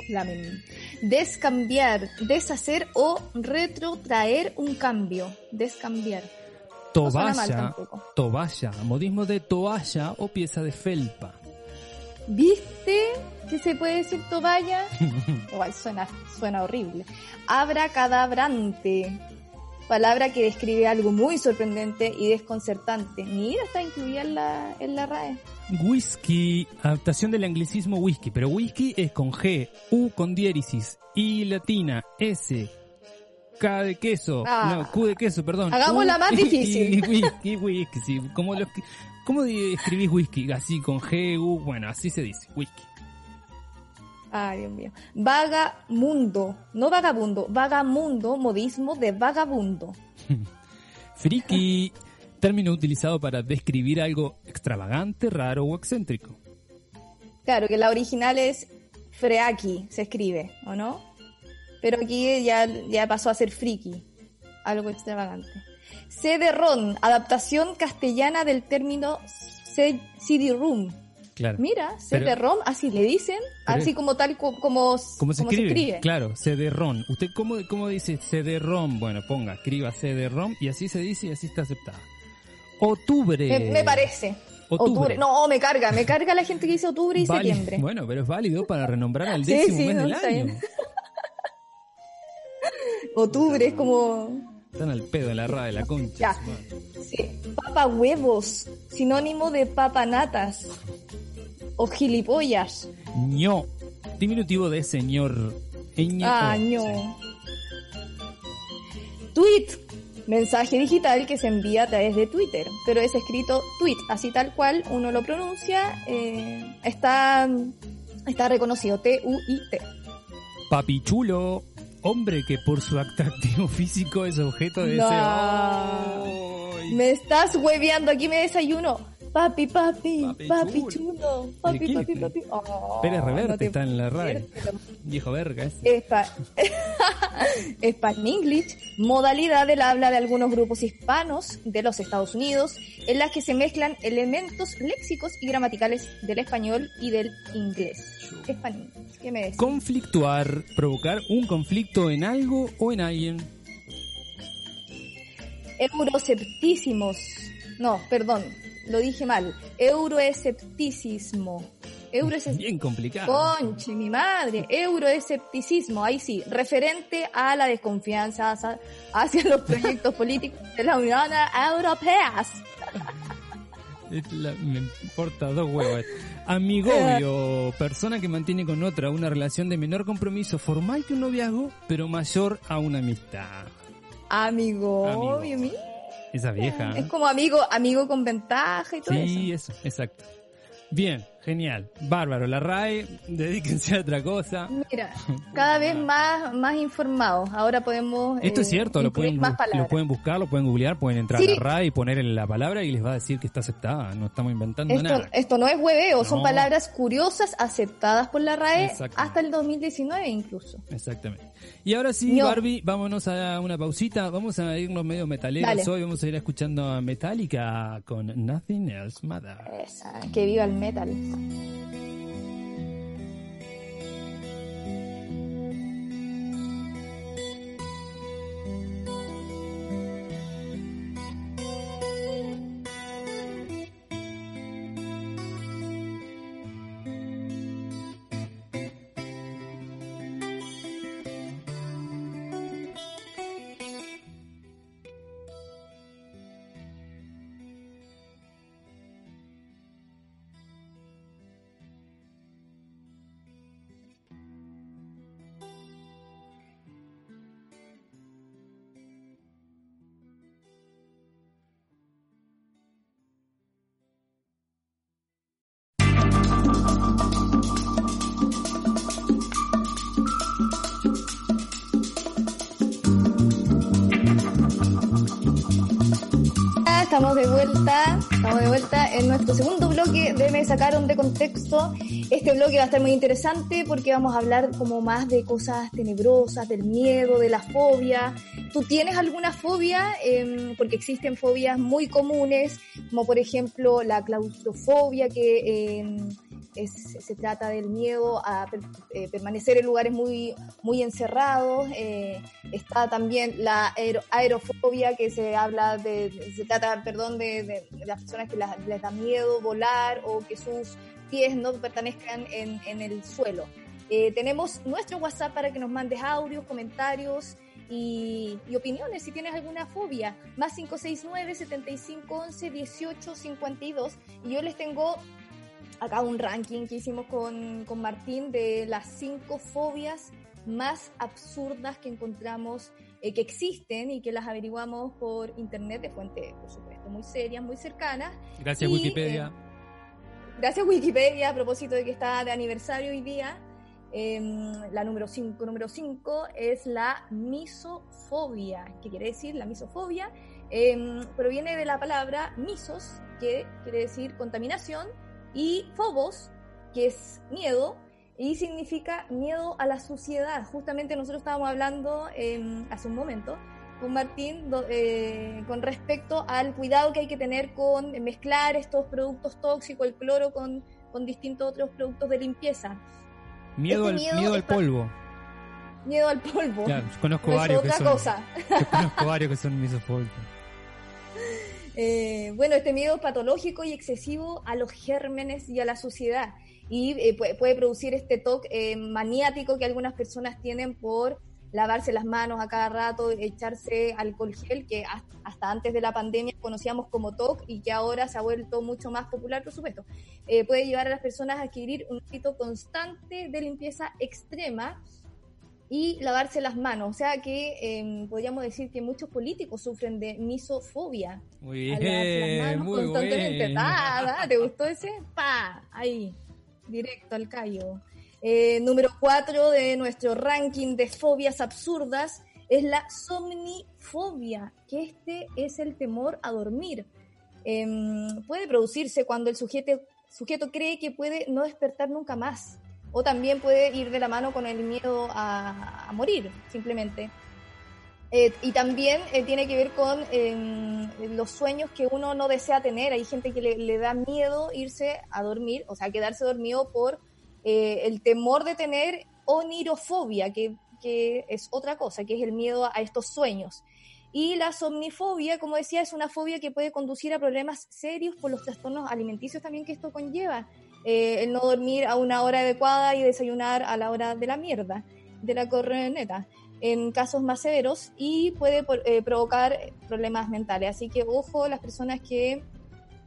Culamen. Descambiar, deshacer o retrotraer un cambio. Descambiar. Toballa, no toballa, modismo de toalla o pieza de felpa. ¿Viste que se puede decir toballa? Igual suena, suena horrible. Abracadabrante, palabra que describe algo muy sorprendente y desconcertante. Mira, está incluida en la, en la R A E. Whisky, adaptación del anglicismo whisky, pero whisky es con G, U con diéresis, I latina, S, K de queso, ah, no, Q de queso, perdón. Hagámosla más difícil. Whisky, whisky, como los que... ¿Cómo escribís whisky? Así, con G, U, bueno, así se dice, whisky. Ah, Dios mío. Vagamundo, no vagabundo, vagamundo, modismo de vagabundo. Friki, término utilizado para describir algo extravagante, raro o excéntrico. Claro, que la original es freaki, se escribe, ¿o no? Pero aquí ya, ya pasó a ser friki, algo extravagante. C D-ROM, adaptación castellana del término C D-ROM. Claro. Mira, C D-ROM, así le dicen, así como tal, como, como, como se, escribe, se escribe. Claro, C D-ROM. ¿Usted cómo, cómo dice C D-ROM? Bueno, ponga, escriba C D-ROM y así se dice y así está aceptada. Octubre. Me, me parece. Octubre. Octubre. No, me carga, me carga la gente que dice octubre y válido. Septiembre. Bueno, pero es válido para renombrar al décimo sí, sí, mes no del año. Bien. Octubre es como... Están al pedo la rada de la concha. Sí. Papa huevos, sinónimo de papanatas o gilipollas. Ño, diminutivo de señor. Ño. Ah, ño. Sí. Tweet, mensaje digital que se envía a través de Twitter, pero es escrito tweet, así tal cual uno lo pronuncia, eh, está, está reconocido, T U I T. Papichulo. Hombre que por su atractivo físico es objeto de no. deseo. ¡Ay! Me estás hueveando, aquí me desayuno. Papi, papi, papi, papi chulo. Papi, papi, papi. Oh, Pérez Reverte no te... está en la R A E. Viejo verga ese. Espa... Span English, modalidad del habla de algunos grupos hispanos de los Estados Unidos, en las que se mezclan elementos léxicos y gramaticales del español y del inglés. Español. ¿Qué me decís? Conflictuar, provocar un conflicto en algo o en alguien. Euroescepticismos. No, perdón, lo dije mal. Euroescepticismo. Euroescept... Bien complicado. Conche, mi madre. Euroescepticismo, ahí sí. Referente a la desconfianza hacia, hacia los proyectos políticos de la Unión Europea. La, me importa dos huevos. Amigobio, persona que mantiene con otra una relación de menor compromiso formal que un noviazgo, pero mayor a una amistad. Amigobio, amigo. mi. Esa vieja. Es como amigo, amigo con ventaja y todo sí, eso. Sí, eso, exacto. Bien, genial, bárbaro. La R A E, dedíquense a otra cosa. Mira, cada vez más, más informados. Ahora podemos. Esto eh, es cierto, lo pueden, más lo pueden buscar, lo pueden googlear, pueden entrar sí. a la R A E y poner en la palabra y les va a decir que está aceptada. No estamos inventando esto, nada. Esto no es hueveo, no. Son palabras curiosas aceptadas por la R A E hasta el dos mil diecinueve incluso. Exactamente. Y ahora sí, no. Barbie, vámonos a una pausita. Vamos a irnos medio metaleros. Dale. Hoy. Vamos a ir escuchando a Metallica con Nothing Else Matters. Que viva el metal. Estamos de vuelta, estamos de vuelta en nuestro segundo bloque de Me Sacaron de Contexto Este bloque va a estar muy interesante porque vamos a hablar como más de cosas tenebrosas, del miedo, de la fobia. ¿Tú tienes alguna fobia? Eh, porque existen fobias muy comunes, como por ejemplo la claustrofobia, que eh, es, se trata del miedo a per, eh, permanecer en lugares muy, muy encerrados. Eh, está también la aer, aerofobia, que se habla de, se trata, perdón, de, de, de las personas que las, les da miedo volar o que sus pies no pertenezcan en, en el suelo. Eh, tenemos nuestro WhatsApp para que nos mandes audios, comentarios y, y opiniones si tienes alguna fobia, más cinco seis nueve, siete cinco uno uno, uno ocho cinco dos. Y yo les tengo acá un ranking que hicimos con, con Martín de las cinco fobias más absurdas que encontramos, eh, que existen y que las averiguamos por internet de fuente, por supuesto, muy serias, muy cercanas. Gracias, y, Wikipedia. Eh, Gracias Wikipedia, a propósito de que está de aniversario hoy día. Eh, la número cinco, número cinco es la misofobia. ¿Qué quiere decir la misofobia? Eh, proviene de la palabra misos, que quiere decir contaminación, y phobos, que es miedo, y significa miedo a la suciedad. Justamente nosotros estábamos hablando eh, hace un momento con Martín, eh, con respecto al cuidado que hay que tener con mezclar estos productos tóxicos, el cloro, con, con distintos otros productos de limpieza. Miedo, este al, miedo, miedo al polvo. Miedo al polvo. Ya, yo conozco, no varios que son, yo conozco varios que son misofóbicos. Eh, bueno, este miedo patológico y excesivo a los gérmenes y a la suciedad. Y eh, puede, puede producir este toque eh, maniático que algunas personas tienen por lavarse las manos a cada rato, echarse alcohol gel, que hasta antes de la pandemia conocíamos como T O C y que ahora se ha vuelto mucho más popular, por supuesto. Eh, puede llevar a las personas a adquirir un hábito constante de limpieza extrema y lavarse las manos. O sea que eh, podríamos decir que muchos políticos sufren de misofobia. Muy bien, las manos muy constantemente. Bien. Ah, ¿te gustó ese? ¡Pa! Ahí, directo al callo. Eh, número cuatro de nuestro ranking de fobias absurdas es la somnifobia, que este es el temor a dormir. Eh, puede producirse cuando el sujeto, sujeto cree que puede no despertar nunca más, o también puede ir de la mano con el miedo a, a morir, simplemente. Eh, y también eh, tiene que ver con eh, los sueños que uno no desea tener. Hay gente que le, le da miedo irse a dormir, o sea, quedarse dormido por Eh, el temor de tener onirofobia, que, que es otra cosa, que es el miedo a, a estos sueños. Y la somnifobia, como decía, es una fobia que puede conducir a problemas serios por los trastornos alimenticios también que esto conlleva, eh, el no dormir a una hora adecuada y desayunar a la hora de la mierda, de la corneta, en casos más severos, y puede eh, provocar problemas mentales. Así que ojo, las personas que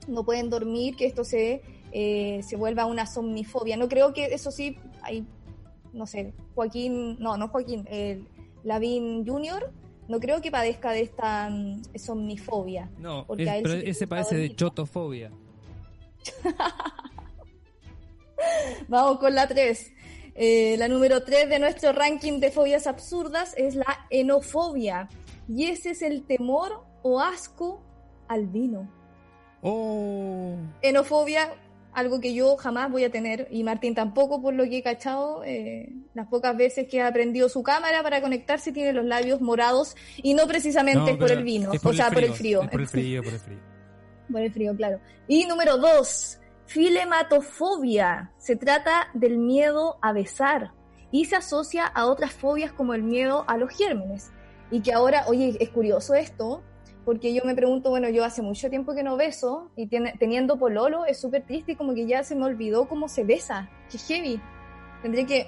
no pueden dormir, que esto se Eh, se vuelva una somnifobia. No creo que, eso sí, hay, no sé, Joaquín, no, no Joaquín, eh, Lavín junior, no creo que padezca de esta um, somnifobia. No, porque es, a él pero sí ese padece de chotofobia. Vamos con la tres. Eh, la número tres de nuestro ranking de fobias absurdas es la enofobia. Y ese es el temor o asco al vino. Oh. Enofobia, algo que yo jamás voy a tener, y Martín tampoco, por lo que he cachado. Eh, las pocas veces que ha prendido su cámara para conectarse tiene los labios morados, y no precisamente no, por el vino, por o el sea, frío, por el frío. Por el frío, por el frío. Por el frío, claro. Y número dos, filematofobia. Se trata del miedo a besar, y se asocia a otras fobias como el miedo a los gérmenes. Y que ahora, oye, es curioso esto, porque yo me pregunto, bueno, yo hace mucho tiempo que no beso, y ten, teniendo pololo es súper triste, y como que ya se me olvidó cómo se besa. ¡Qué heavy! Tendré que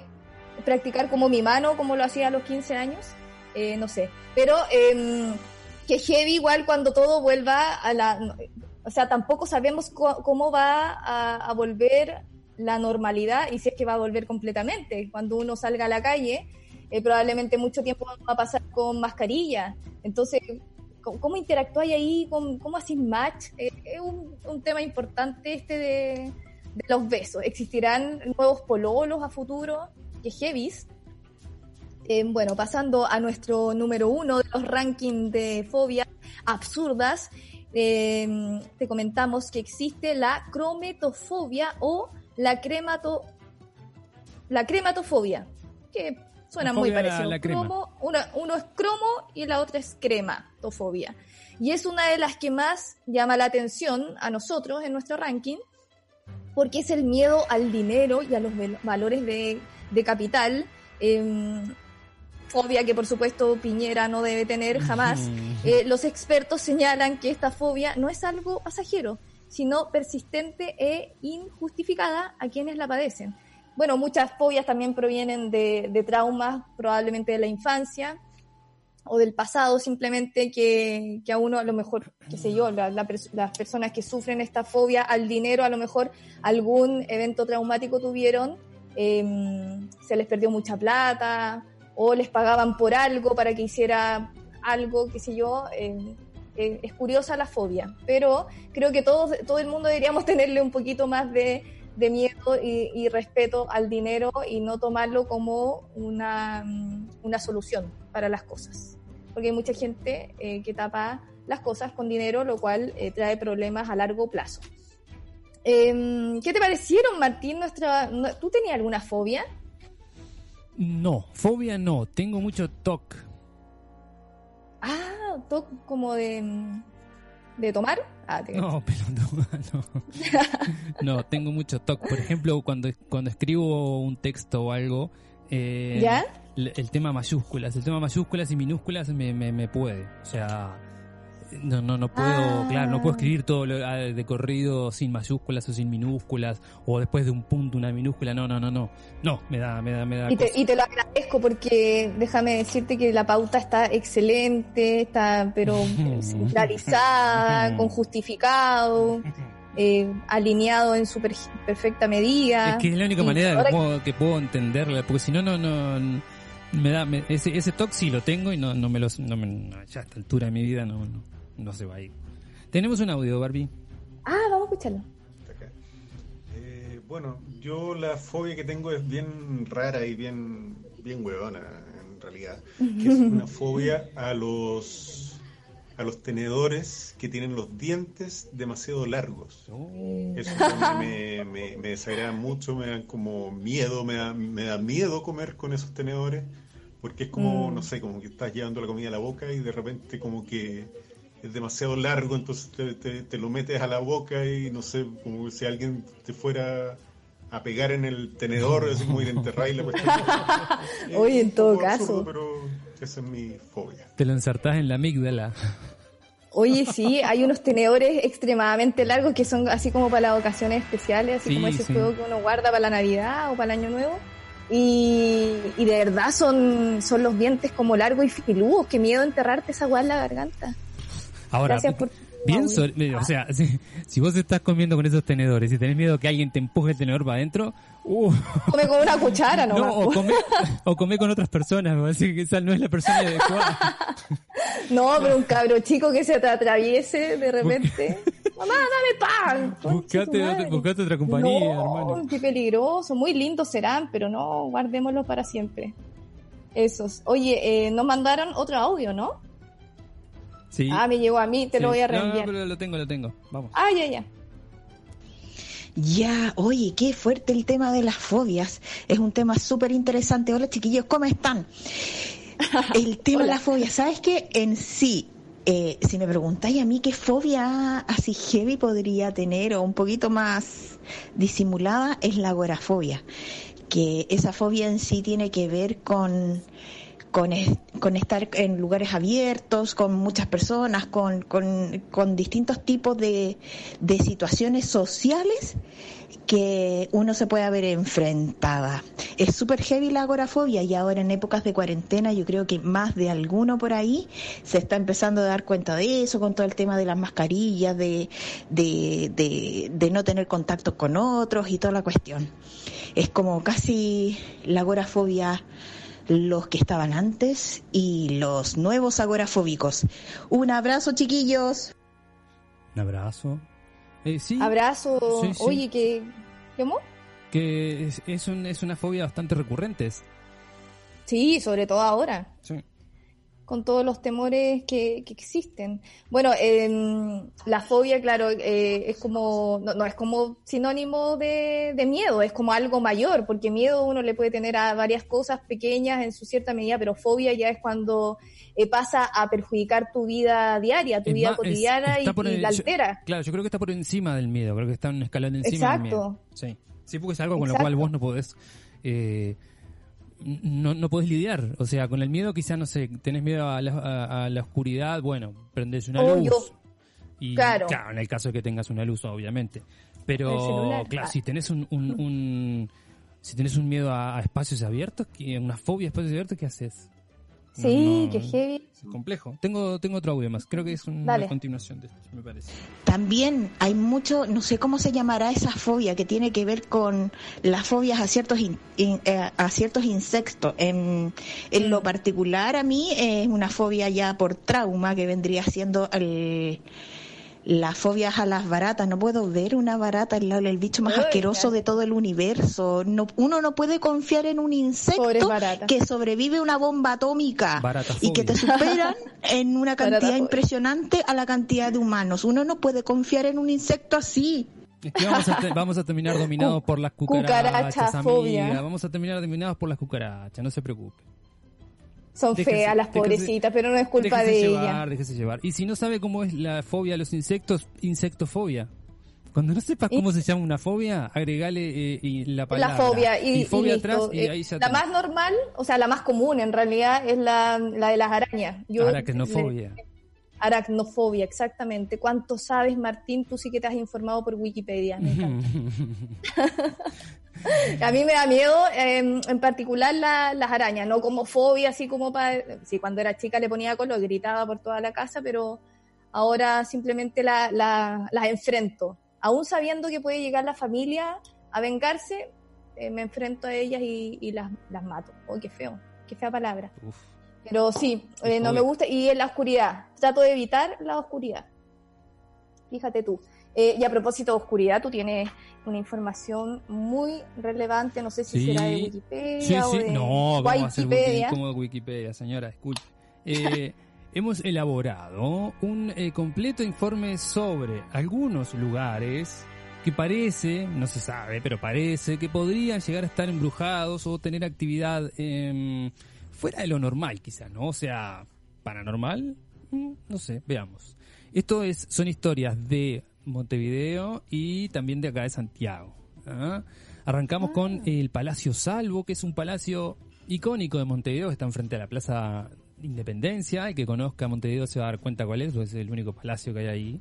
practicar como mi mano, como lo hacía a los quince años, eh, no sé. Pero eh, qué heavy igual cuando todo vuelva a la... O sea, tampoco sabemos co- cómo va a, a volver la normalidad, y si es que va a volver completamente. Cuando uno salga a la calle, eh, probablemente mucho tiempo va a pasar con mascarilla. Entonces, ¿cómo interactúas ahí? ¿Cómo, cómo haces match? Es eh, un, un tema importante este de, de los besos. ¿Existirán nuevos pololos a futuro? ¡Qué heavies! Eh, bueno, pasando a nuestro número uno de los rankings de fobias absurdas, eh, te comentamos que existe la crometofobia o la cremato, la crematofobia, que suena muy parecido. Cromo, una, uno es cromo y la otra es crematofobia. Y es una de las que más llama la atención a nosotros en nuestro ranking, porque es el miedo al dinero y a los valores de, de capital. Eh, fobia que, por supuesto, Piñera no debe tener jamás. Eh, los expertos señalan que esta fobia no es algo pasajero, sino persistente e injustificada a quienes la padecen. Bueno, muchas fobias también provienen de, de traumas, probablemente de la infancia o del pasado, simplemente que, que a uno a lo mejor, qué sé yo, la, la, las personas que sufren esta fobia al dinero, a lo mejor algún evento traumático tuvieron, eh, se les perdió mucha plata o les pagaban por algo para que hiciera algo, qué sé yo. Eh, eh, es curiosa la fobia, pero creo que todos, todo el mundo deberíamos tenerle un poquito más de, de miedo y, y respeto al dinero y no tomarlo como una, una solución para las cosas, porque hay mucha gente eh, que tapa las cosas con dinero, lo cual eh, trae problemas a largo plazo. Eh, ¿qué te parecieron, Martín? Nuestra, no, ¿tú tenías alguna fobia? No, fobia no, tengo mucho T O C. Ah, ¿T O C como de... ¿De tomar? Ah, te no, pero no, no. No, tengo mucho T O C. Por ejemplo, cuando, cuando escribo un texto o algo, eh, ¿ya? El, el tema mayúsculas, el tema mayúsculas y minúsculas me, me, me puede. O sea, no, no, no puedo, ah. claro, no puedo escribir todo lo, de corrido sin mayúsculas o sin minúsculas, o después de un punto una minúscula. No, no, no, no. No, me da, me da, me da. Y te, y te lo agradezco, porque déjame decirte que la pauta está excelente, está pero centralizada, con justificado, eh, alineado en su per- perfecta medida. Es que es la única y manera que puedo, que puedo entenderla, porque si no, no, no. Me da, me, ese, ese T O C sí lo tengo y no, no me los. No me, no, ya a esta altura de mi vida no, no, no se va a ir. Tenemos un audio, Barbie. Ah, vamos a escucharlo. Eh, bueno, yo la fobia que tengo es bien rara y bien, bien huevona, en realidad. Que es una fobia a los, a los tenedores que tienen los dientes demasiado largos. Oh. Eso me, me, me desagrada mucho, me da como miedo, me da, me da miedo comer con esos tenedores, porque es como, mm. no sé, como que estás llevando la comida a la boca y de repente como que es demasiado largo, entonces te, te, te lo metes a la boca y no sé, como si alguien te fuera a pegar en el tenedor, es como ir a enterrar y la cuestión. Oye, en todo caso. Absurdo, pero esa es mi fobia. Te lo ensartás en la amígdala. Oye, sí, hay unos tenedores extremadamente largos que son así como para las ocasiones especiales, así sí, como ese sí. juego que uno guarda para la Navidad o para el Año Nuevo. Y, y de verdad son, son los dientes como largos y filudos. Qué miedo enterrarte esa guarda en la garganta. Ahora, gracias por... Bien, so- o sea, si, si vos estás comiendo con esos tenedores y tenés miedo que alguien te empuje el tenedor para adentro, uh. come con una cuchara, ¿no? no o, come, o come con otras personas, ¿no? Así que esa no es la persona adecuada. No, pero un cabro chico que se te atraviese de repente. Mamá, dame pan. Buscate, otra, buscate otra compañía, no, hermano. Qué peligroso, muy lindos serán, pero no, guardémoslos para siempre. Esos. Oye, eh, nos mandaron otro audio, ¿no? Sí. Ah, me llegó a mí, te sí. lo voy a reenviar. No, no, pero lo tengo, lo tengo. Vamos. Ah, ya, ya. Ya, oye, qué fuerte el tema de las fobias. Es un tema súper interesante. Hola, chiquillos, ¿cómo están? El tema de las fobias, ¿sabes qué? En sí, eh, si me preguntáis a mí qué fobia así heavy podría tener o un poquito más disimulada, es la agorafobia. Que esa fobia en sí tiene que ver con... Con, es, con estar en lugares abiertos, con muchas personas, con, con, con distintos tipos de, de situaciones sociales que uno se pueda ver enfrentada. Es súper heavy la agorafobia, y ahora en épocas de cuarentena yo creo que más de alguno por ahí se está empezando a dar cuenta de eso, con todo el tema de las mascarillas, de, de, de, de no tener contacto con otros y toda la cuestión. Es como casi la agorafobia... los que estaban antes y los nuevos agorafóbicos. Un abrazo, chiquillos. Un abrazo. Eh, sí. Abrazo. Sí, sí. Oye, que ¿cómo? Que es, es, un, es una fobia bastante recurrente. Sí, sobre todo ahora. Sí. con todos los temores que, que existen. Bueno, eh, la fobia, claro, eh, es como no, no es como sinónimo de, de miedo, es como algo mayor, porque miedo uno le puede tener a varias cosas pequeñas en su cierta medida, pero fobia ya es cuando eh, pasa a perjudicar tu vida diaria, tu es vida más, cotidiana es, y, el, y la altera. Yo, claro, yo creo que está por encima del miedo, creo que está en un escalón encima Exacto. del miedo. Sí. sí, porque es algo con Exacto. lo cual vos no podés... Eh, No, no podés lidiar, o sea, con el miedo quizás, no sé, tenés miedo a la, a, a la oscuridad, bueno, prendés una oh, luz yo. y claro. claro, en el caso de que tengas una luz, obviamente, pero celular, claro, ah. si tenés un, un, un si tenés un miedo a, a espacios abiertos, una fobia a espacios abiertos, ¿qué haces? Sí, no, no, que heavy. Es complejo. Tengo, tengo otro audio más, creo que es una Dale. continuación de esto, me parece. También hay mucho, no sé cómo se llamará esa fobia, que tiene que ver con las fobias a ciertos, in, in, eh, a ciertos insectos. En, en lo particular a mí es eh, una fobia ya por trauma, que vendría siendo el, las fobias a las baratas. No puedo ver una barata, el, el bicho más Uy, asqueroso ya. de todo el universo. No, uno no puede confiar en un insecto que sobrevive una bomba atómica y que te superan en una cantidad Baratafobia. impresionante a la cantidad de humanos. Uno no puede confiar en un insecto así. Es que vamos, a te, vamos a terminar dominados por las cucarachas, cucarachafobia. amiga. Vamos a terminar dominados por las cucarachas, no se preocupe. Son déjese, feas las pobrecitas, déjese, pero no es culpa de llevar, ella. Déjese llevar. Y si no sabe cómo es la fobia a los insectos, insectofobia. Cuando no sepas cómo se llama una fobia, agregale eh, y la palabra. La fobia. Y, y fobia y atrás y ahí ya La tenés. Más normal, o sea, la más común en realidad es la, la de las arañas. Yo, aracnofobia. Le, aracnofobia, exactamente. ¿Cuánto sabes, Martín? Tú sí que te has informado por Wikipedia. Me encanta. A mí me da miedo, eh, en particular la, las arañas, no como fobia, así como para... Sí, cuando era chica le ponía color, gritaba por toda la casa, pero ahora simplemente la, la, las enfrento. Aún sabiendo que puede llegar la familia a vengarse, eh, me enfrento a ellas y, y las, las mato. Oh, qué feo, qué fea palabra. Uf. Pero sí, eh, no me gusta. Y en la oscuridad, trato de evitar la oscuridad. Fíjate tú. Eh, y a propósito de oscuridad, tú tienes una información muy relevante, no sé si sí. será de Wikipedia sí, sí. o de no, vamos a hacer como Wikipedia, señora, escuche. Eh, hemos elaborado un eh, completo informe sobre algunos lugares que parece, no se sabe, pero parece que podrían llegar a estar embrujados o tener actividad eh, fuera de lo normal, quizás, ¿no? O sea, paranormal, mm, no sé, veamos. Esto es, son historias de Montevideo y también de acá de Santiago. ¿Ah? Arrancamos ah. con el Palacio Salvo, que es un palacio icónico de Montevideo, que está enfrente a la Plaza Independencia. El que conozca Montevideo se va a dar cuenta cuál es, porque es el único palacio que hay ahí.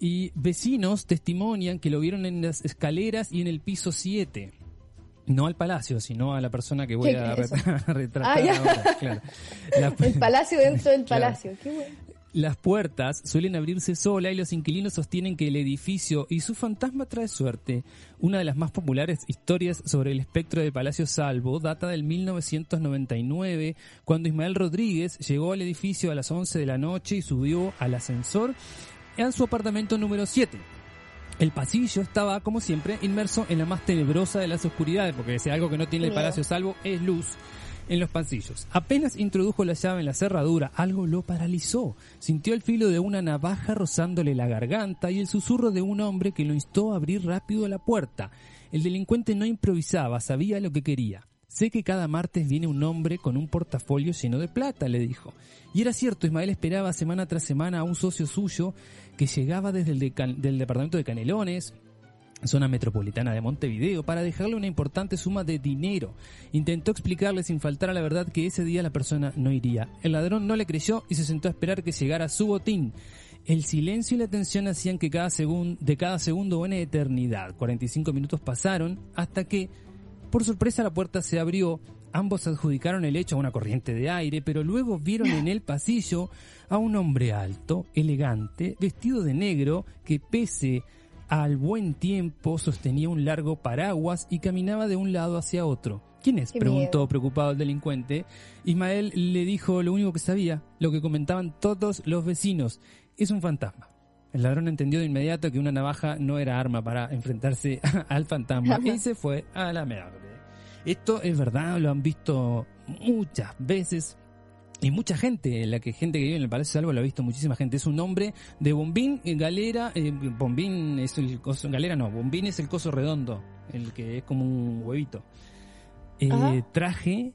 Y vecinos testimonian que lo vieron en las escaleras y en el piso siete. No al palacio, sino a la persona que voy a es retra- retratar ah, ahora. Claro. La... El palacio dentro del claro. palacio. Qué bueno. Las puertas suelen abrirse sola y los inquilinos sostienen que el edificio y su fantasma trae suerte. Una de las más populares historias sobre el espectro de Palacio Salvo data del mil novecientos noventa y nueve, cuando Ismael Rodríguez llegó al edificio a las once de la noche y subió al ascensor a su apartamento número siete. El pasillo estaba, como siempre, inmerso en la más tenebrosa de las oscuridades, porque si algo que no tiene el Palacio Salvo es luz. En los pasillos. Apenas introdujo la llave en la cerradura, algo lo paralizó. Sintió el filo de una navaja rozándole la garganta y el susurro de un hombre que lo instó a abrir rápido la puerta. El delincuente no improvisaba, sabía lo que quería. Sé que cada martes viene un hombre con un portafolio lleno de plata, le dijo. Y era cierto, Ismael esperaba semana tras semana a un socio suyo que llegaba desde el deca- del departamento de Canelones, zona metropolitana de Montevideo, para dejarle una importante suma de dinero. Intentó explicarle sin faltar a la verdad que ese día la persona no iría. El ladrón no le creyó y se sentó a esperar que llegara su botín. El silencio y la tensión hacían que cada segun, de cada segundo una eternidad. cuarenta y cinco minutos pasaron hasta que, por sorpresa, la puerta se abrió. Ambos adjudicaron el hecho a una corriente de aire, pero luego vieron en el pasillo a un hombre alto, elegante, vestido de negro, que pese al buen tiempo sostenía un largo paraguas y caminaba de un lado hacia otro. ¿Quién es? Qué preguntó miedo. Preocupado el delincuente. Ismael le dijo lo único que sabía, lo que comentaban todos los vecinos. Es un fantasma. El ladrón entendió de inmediato que una navaja no era arma para enfrentarse al fantasma y se fue a la mierda. Esto es verdad, lo han visto muchas veces. Y mucha gente, la que gente que vive en el Palacio Salvo lo ha visto, muchísima gente. Es un hombre de bombín, galera, eh, bombín es el coso, galera no, bombín es el coso redondo, el que es como un huevito. Eh, traje,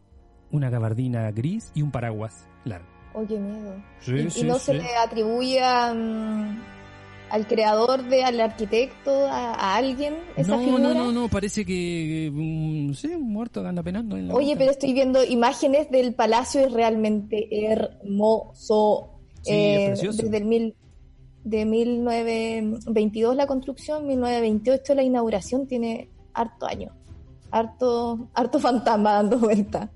una gabardina gris y un paraguas largo. ¡Oh, qué miedo! Sí, y, sí, y no sí. se le atribuye a, um, al creador, de, al arquitecto, a, a alguien, esa no, figura. No, no, no, parece que, um, sí, un muerto anda penando. En la Oye, boca. Pero estoy viendo imágenes del palacio, es realmente hermoso. Sí, eh, es precioso. Desde el mil, de mil novecientos veintidós la construcción, mil novecientos veintiocho la inauguración, tiene harto año. Harto, harto fantasma dando vuelta.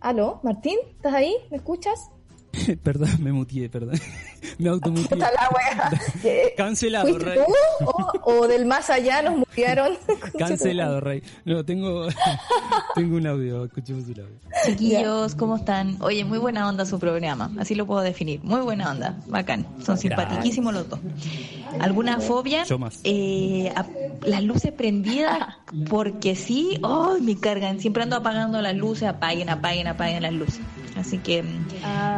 ¿Aló? ¿Martín? ¿Estás ahí? ¿Me escuchas? Perdón, me mutié, perdón. Me automutié. Puta la wea. Cancelado, Rey. ¿Tú? ¿O, o del más allá nos mutieron? Cancelado, Rey. No, tengo, tengo un audio, escuchemos el audio. Chiquillos, ¿cómo están? Oye, muy buena onda su programa, así lo puedo definir. Muy buena onda, bacán. Son simpaticísimos los dos. ¿Alguna fobia? Yo más. Eh, a, las luces prendidas, porque sí, oh, me cargan. Siempre ando apagando las luces, apaguen, apaguen, apaguen las luces. Así que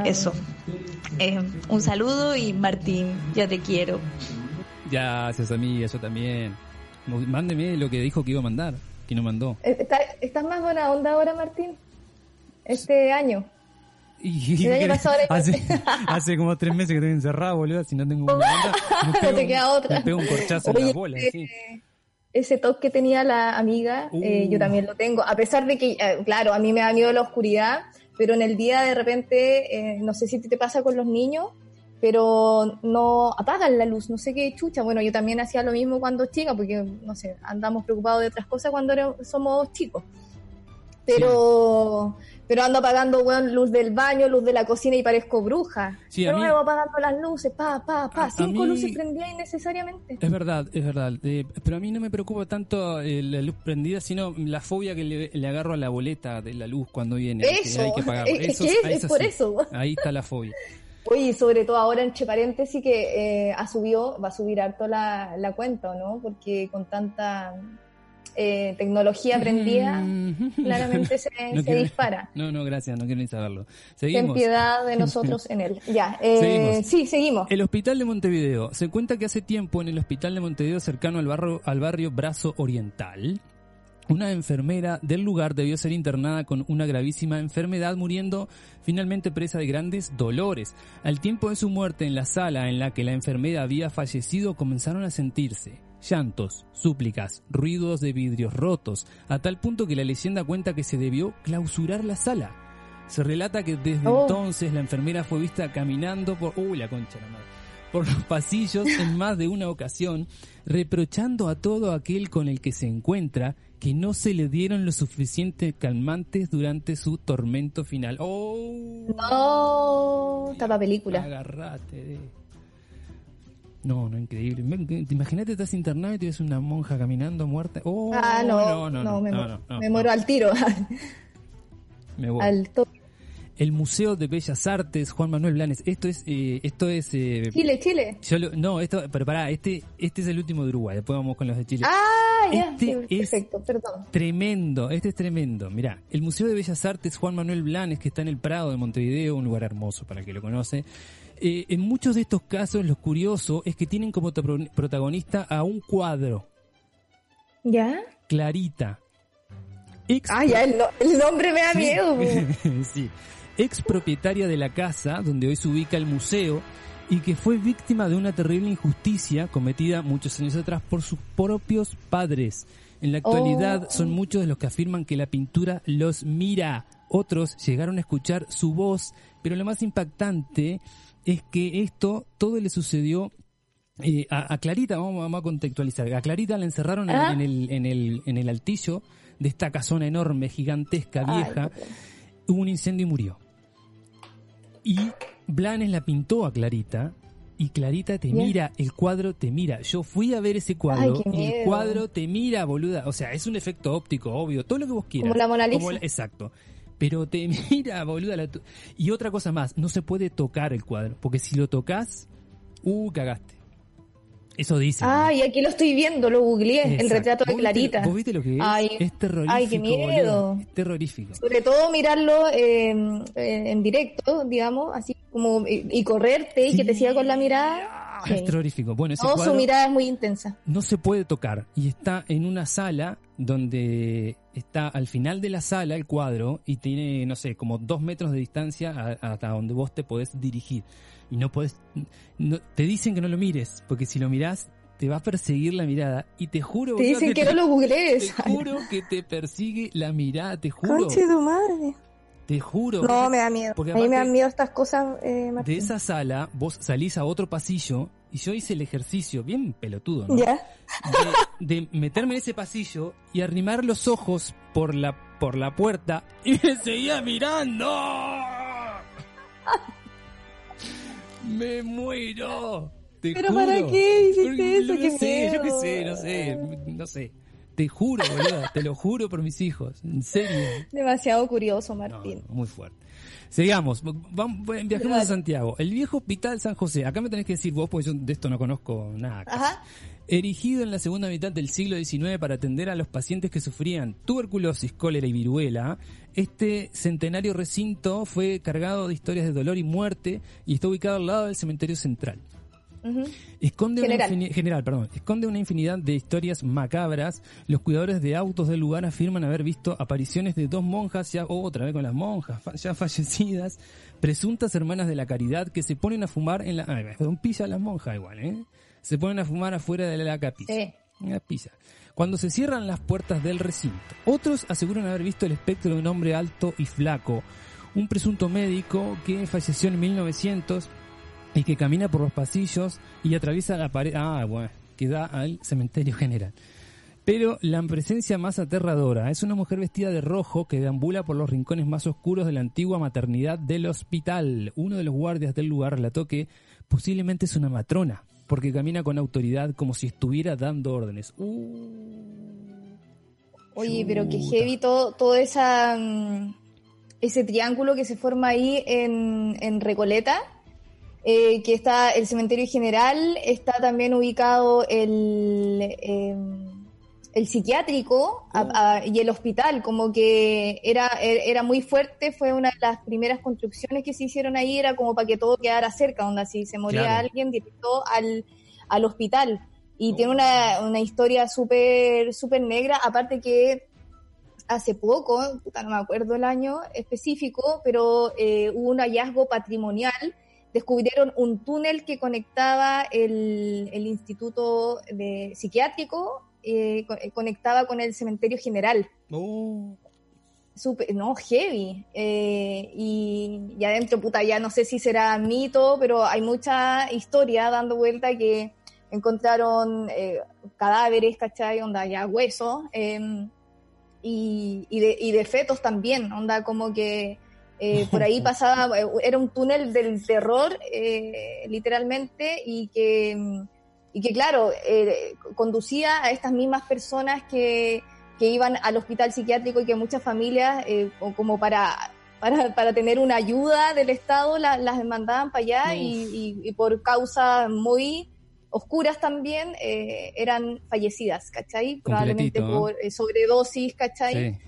eso. Eh, un saludo y Martín, ya te quiero. Gracias, amiga, yo también. Mándeme lo que dijo que iba a mandar, que no mandó. ¿Estás está más buena onda ahora, Martín? Este año. Y, el año pasado era... hace, hace como tres meses que estoy encerrado, boludo. Si no tengo una onda, me pego, no te queda otra. Me pego un corchazo. Oye, en la bola. Eh, sí. Ese toque que tenía la amiga, uh. eh, yo también lo tengo. A pesar de que, eh, claro, a mí me da miedo la oscuridad. Pero en el día de repente, eh, no sé si te pasa con los niños, pero no apagan la luz, no sé qué chucha. Bueno, yo también hacía lo mismo cuando chica, porque, no sé, andamos preocupados de otras cosas cuando era, somos chicos. Pero sí. pero ando apagando, bueno, luz del baño, luz de la cocina y parezco bruja. Sí, pero luego apagando las luces, pa, pa, pa, a, cinco a mí, luces prendidas innecesariamente. Es verdad, es verdad. Eh, pero a mí no me preocupa tanto eh, la luz prendida, sino la fobia que le, le agarro a la boleta de la luz cuando viene. Eso, que hay que pagar. Eso, es, es, es por sí. eso. Ahí está la fobia. Oye, sobre todo ahora, entre paréntesis, que eh, ha subido, va a subir harto la, la cuenta, ¿no? Porque con tanta... Eh, tecnología prendida, claramente se, no, no se quiero, dispara. No, no, gracias, no quiero ni saberlo. Seguimos. Ten piedad de nosotros en él. Ya, eh, seguimos. Sí, seguimos. El Hospital de Montevideo. Se cuenta que hace tiempo en el Hospital de Montevideo, cercano al barrio, al barrio Brazo Oriental, una enfermera del lugar debió ser internada con una gravísima enfermedad, muriendo finalmente presa de grandes dolores. Al tiempo de su muerte, en la sala en la que la enfermera había fallecido, comenzaron a sentirse llantos, súplicas, ruidos de vidrios rotos, a tal punto que la leyenda cuenta que se debió clausurar la sala. Se relata que desde oh. entonces la enfermera fue vista caminando por... ¡Uy, la concha de la madre! Por los pasillos en más de una ocasión, reprochando a todo aquel con el que se encuentra que no se le dieron los suficientes calmantes durante su tormento final. ¡Oh! ¡No! Estaba película. Agarrate de... No, no, increíble. Imagínate, estás internado y te ves una monja caminando muerta. Oh, ah, no, no, no, no, no, me, no, muero, no, no me muero no. al tiro. Me voy. Al toque. El Museo de Bellas Artes Juan Manuel Blanes. Esto es, eh, esto es. Eh, Chile, Chile. Yo lo, no, esto, pero pará, este, este es el último de Uruguay. Después vamos con los de Chile. Ah, ya. Este sí, perfecto, es perdón. Tremendo, este es tremendo. Mirá, el Museo de Bellas Artes Juan Manuel Blanes, que está en el Prado de Montevideo, un lugar hermoso para el que lo conoce. Eh, en muchos de estos casos, lo curioso es que tienen como protagonista a un cuadro. ¿Ya? Clarita. Ex- ah, ya, el, no- el nombre me da sí. miedo. Sí. Ex propietaria de la casa donde hoy se ubica el museo y que fue víctima de una terrible injusticia cometida muchos años atrás por sus propios padres. En la actualidad oh. son muchos de los que afirman que la pintura los mira. Otros llegaron a escuchar su voz, pero lo más impactante... es que esto, todo le sucedió eh, a, a Clarita, vamos, vamos a contextualizar, a Clarita la encerraron ¿Ah? en, el, en, el, en el altillo de esta casona enorme, gigantesca, vieja, Ay, hubo un incendio y murió. Y Blanes la pintó a Clarita, y Clarita te ¿Sí? mira, el cuadro te mira. Yo fui a ver ese cuadro, Ay, y el cuadro te mira, boluda. O sea, es un efecto óptico, obvio, todo lo que vos quieras. Como la Mona Lisa. Como la, exacto. Pero te mira, boluda. La tu- y otra cosa más, no se puede tocar el cuadro, porque si lo tocas, uh, cagaste. Eso dice. Ay, ah, aquí lo estoy viendo, lo googleé. Exacto. El retrato de Clarita. ¿Vos viste lo que es? Ay, es terrorífico. Ay, qué miedo. Boludo. Es terrorífico. Sobre todo mirarlo eh, en directo, digamos, así como y correrte y sí. que te siga con la mirada. Sí. Es terrorífico. Bueno, ese no, cuadro, su mirada es muy intensa. No se puede tocar y está en una sala donde está al final de la sala el cuadro y tiene, no sé, como dos metros de distancia a, hasta donde vos te podés dirigir y no podés, no, te dicen que no lo mires porque si lo mirás te va a perseguir la mirada y te juro te dicen que, que no lo googlees. Te juro que te persigue la mirada, te juro. Conche tu madre. Te juro. No, me da miedo. A mí me dan miedo estas cosas, eh, Martín. De esa sala, vos salís a otro pasillo y yo hice el ejercicio, bien pelotudo, ¿no? ¿Ya? De, de meterme en ese pasillo y arrimar los ojos por la, por la puerta y me seguía mirando. ¡Me muero! Te ¿Pero juro. ¿Para qué hiciste eso? Yo qué sé, yo qué sé, no sé, no sé. Te juro, boludo, te lo juro por mis hijos, en serio. Demasiado curioso, Martín. No, muy fuerte. Sigamos, vamos, viajamos a Santiago. El viejo Hospital San José, acá me tenés que decir vos, porque yo de esto no conozco nada. Ajá. Erigido en la segunda mitad del siglo diecinueve para atender a los pacientes que sufrían tuberculosis, cólera y viruela, este centenario recinto fue cargado de historias de dolor y muerte y está ubicado al lado del cementerio central. Uh-huh. Esconde general. Una infin- general, perdón. Esconde una infinidad de historias macabras. Los cuidadores de autos del lugar afirman haber visto apariciones de dos monjas, ya oh, otra vez con las monjas, fa- ya fallecidas, presuntas hermanas de la caridad que se ponen a fumar en la... Ah, perdón, pilla las monjas igual, ¿eh? Se ponen a fumar afuera de la capilla. Sí. La pilla. Cuando se cierran las puertas del recinto. Otros aseguran haber visto el espectro de un hombre alto y flaco, un presunto médico que falleció en mil novecientos y que camina por los pasillos y atraviesa la pared, ah, bueno, que da al cementerio general. Pero la presencia más aterradora es una mujer vestida de rojo que deambula por los rincones más oscuros de la antigua maternidad del hospital. Uno de los guardias del lugar relató que posiblemente es una matrona, porque camina con autoridad como si estuviera dando órdenes. Uh, Oye, pero que heavy todo, todo esa, ese triángulo que se forma ahí en, en Recoleta. Eh, que está el cementerio general, está también ubicado el eh, el psiquiátrico a, a, y el hospital, como que era era muy fuerte, fue una de las primeras construcciones que se hicieron ahí, era como para que todo quedara cerca, donde si se moría claro. alguien directo al al hospital y oh. tiene una una historia súper súper negra, aparte que hace poco, puta, no me acuerdo el año específico, pero eh, hubo un hallazgo patrimonial. Descubrieron un túnel que conectaba el, el instituto de psiquiátrico, eh, co- conectaba con el cementerio general. Oh. Super, no, heavy. Eh, y, y adentro, puta, ya no sé si será mito, pero hay mucha historia dando vuelta que encontraron eh, cadáveres, ¿cachai? Onda, ya huesos. Eh, y, y, de, y de fetos también, onda, como que... Eh, por ahí pasaba, era un túnel del terror, eh, literalmente, y que, y que claro, eh, conducía a estas mismas personas que, que iban al hospital psiquiátrico y que muchas familias, eh, como para, para, para tener una ayuda del Estado, la, las mandaban para allá y, y, y por causas muy oscuras también, eh, eran fallecidas, ¿cachai? Probablemente completito, por eh, sobredosis, ¿cachai? Sí.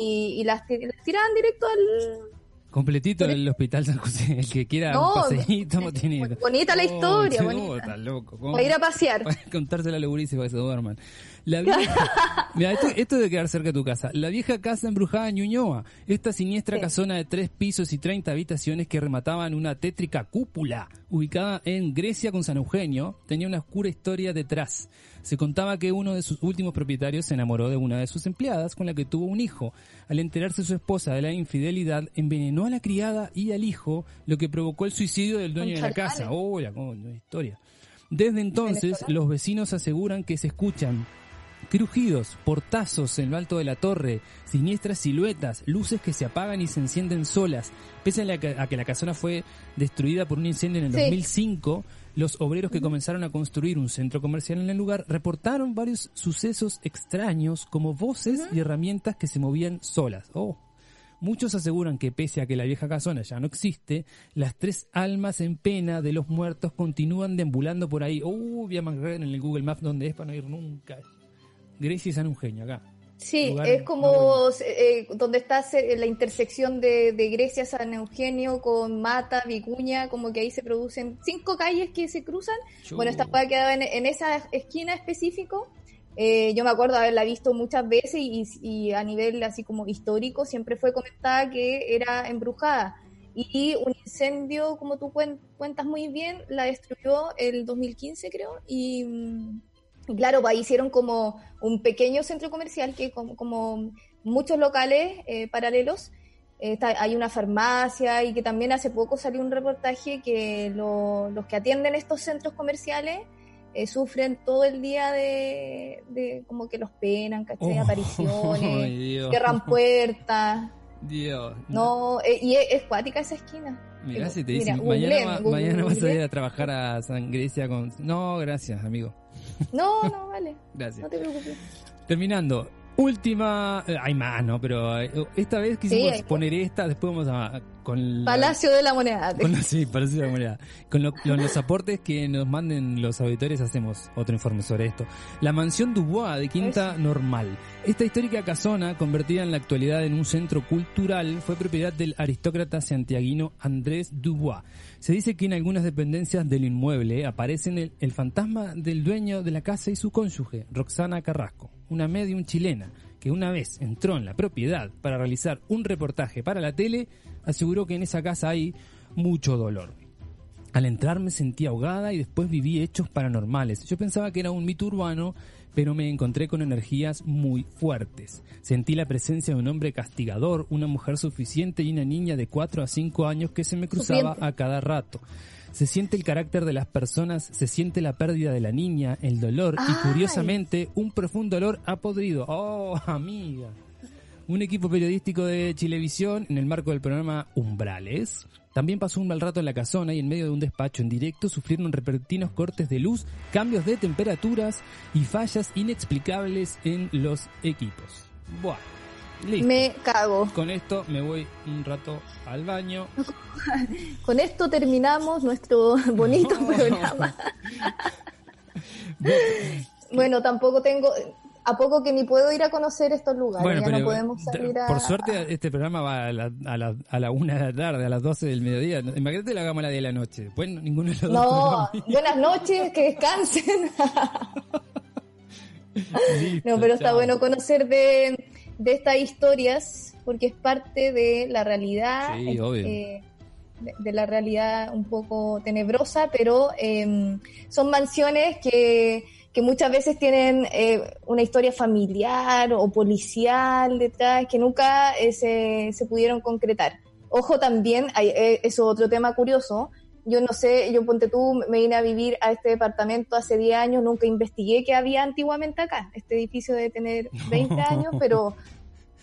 Y, y las, las tiraban directo al... Completito el hospital San José, el que quiera no, un paseíto no tiene... Bonita la historia, oh, bonita. Está loco. ¿Cómo? Para ir a pasear. Para contarse la logurice para que se duerman. La vieja... Mira, esto, esto de quedar cerca de tu casa. La vieja casa embrujada en Ñuñoa. Esta siniestra sí. casona de tres pisos y treinta habitaciones que remataban una tétrica cúpula ubicada en Grecia con San Eugenio tenía una oscura historia detrás. Se contaba que uno de sus últimos propietarios se enamoró de una de sus empleadas con la que tuvo un hijo. Al enterarse su esposa de la infidelidad, envenenó a la criada y al hijo, lo que provocó el suicidio del dueño de la casa. ¡Oh, la historia! Desde entonces, los vecinos aseguran que se escuchan crujidos, portazos en lo alto de la torre, siniestras siluetas, luces que se apagan y se encienden solas. Pese a, la que, a que la casona fue destruida por un incendio en el sí. dos mil cinco, los obreros que comenzaron a construir un centro comercial en el lugar reportaron varios sucesos extraños como voces uh-huh. y herramientas que se movían solas. ¡Oh! Muchos aseguran que, pese a que la vieja casona ya no existe, las tres almas en pena de los muertos continúan deambulando por ahí. Uh, voy a marcar en el Google Maps dónde es para no ir nunca. Grecia y San Eugenio, acá. Sí, lugar es como eh, donde está la intersección de, de Grecia, San Eugenio con Mata, Vicuña, como que ahí se producen cinco calles que se cruzan. Chú. Bueno, esta puede quedar en, en esa esquina específico. Eh, yo me acuerdo haberla visto muchas veces y, y a nivel así como histórico siempre fue comentada que era embrujada, y un incendio, como tú cuentas muy bien, la destruyó el dos mil quince, creo, y, y claro, ahí hicieron como un pequeño centro comercial que como, como muchos locales eh, paralelos. Está, hay una farmacia, y que también hace poco salió un reportaje que lo, los que atienden estos centros comerciales Eh, sufren todo el día de, de como que los penan, ¿cachai? Oh, apariciones, oh, cierran puertas. Dios. No, eh, y es, es cuática esa esquina. Mirá, si te dicen, mira, mañana, Google, va, Google, mañana Google. vas a ir a trabajar a San Grecia con... No, gracias, amigo. No, no, vale. Gracias. No te preocupes. Terminando, última... Hay más, ¿no? Pero esta vez quisimos sí, poner esta, después vamos a... Con la, Palacio de la Moneda. Con la, sí, Palacio de la Moneda. Con, lo, con los aportes que nos manden los auditores hacemos otro informe sobre esto. La mansión Dubois de Quinta Normal. Esta histórica casona, convertida en la actualidad en un centro cultural, fue propiedad del aristócrata santiaguino Andrés Dubois. Se dice que en algunas dependencias del inmueble aparecen el, el fantasma del dueño de la casa y su cónyuge, Roxana Carrasco, una medium chilena, que una vez entró en la propiedad para realizar un reportaje para la tele, aseguró que en esa casa hay mucho dolor. Al entrar me sentí ahogada y después viví hechos paranormales. Yo pensaba que era un mito urbano, pero me encontré con energías muy fuertes. Sentí la presencia de un hombre castigador, una mujer suficiente y una niña de cuatro a cinco años que se me cruzaba a cada rato. Se siente el carácter de las personas, se siente la pérdida de la niña, el dolor ¡Ay! Y, curiosamente, un profundo olor a podrido. ¡Oh, amiga! Un equipo periodístico de Chilevisión, en el marco del programa Umbrales, también pasó un mal rato en la casona y en medio de un despacho en directo sufrieron repentinos cortes de luz, cambios de temperaturas y fallas inexplicables en los equipos. Buah. Listo. Me cago. Con esto me voy un rato al baño. Con esto terminamos nuestro bonito no. programa. Bueno, tampoco tengo... ¿A poco que ni puedo ir a conocer estos lugares? Bueno, ya pero, no podemos salir a... Por suerte este programa va a la, a, la, a la una de la tarde, a las doce del mediodía. Imagínate la hagamos a la diez de la noche. Pues ninguno de los no, dos... No, buenas noches, que descansen. Listo, no, pero está chao. Bueno conocer de... de estas historias, porque es parte de la realidad, sí, obvio. Eh, de, de la realidad un poco tenebrosa, pero eh, son mansiones que, que muchas veces tienen eh, una historia familiar o policial detrás, que nunca eh, se, se pudieron concretar. Ojo también, hay, eh, eso es otro tema curioso. Yo no sé, yo ponte tú, me vine a vivir a este departamento hace diez años, nunca investigué qué había antiguamente acá. Este edificio debe tener veinte años, pero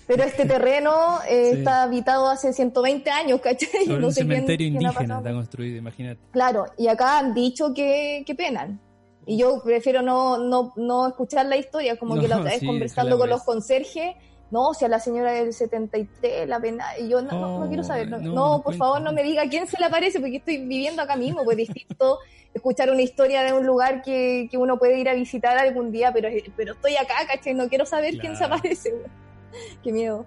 pero este terreno eh, sí. está habitado hace ciento veinte años, ¿cachai? Sobre no un sé cementerio quién, indígena quién está construido, imagínate. Claro, y acá han dicho que, que penan. Y yo prefiero no no no escuchar la historia, como no, que la otra vez sí, conversando con vez. los conserjes, no, si a la señora del setenta y tres la pena, y yo no, oh, no, no quiero saber, no, no, no por favor no me diga quién se le aparece, porque estoy viviendo acá mismo, pues distinto escuchar una historia de un lugar que, que uno puede ir a visitar algún día, pero, pero estoy acá, ¿cachai? No quiero saber claro. quién se aparece, qué miedo.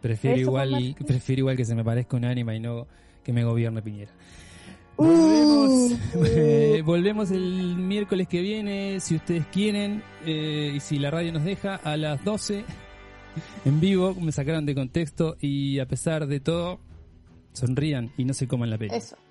Prefiero igual, prefiero igual que se me parezca un ánima y no que me gobierne Piñera. Volvemos, uh, uh. Eh, volvemos el miércoles que viene, si ustedes quieren, eh, y si la radio nos deja, a las doce. En vivo, me sacaron de contexto y a pesar de todo, sonrían y no se coman la peli. Eso.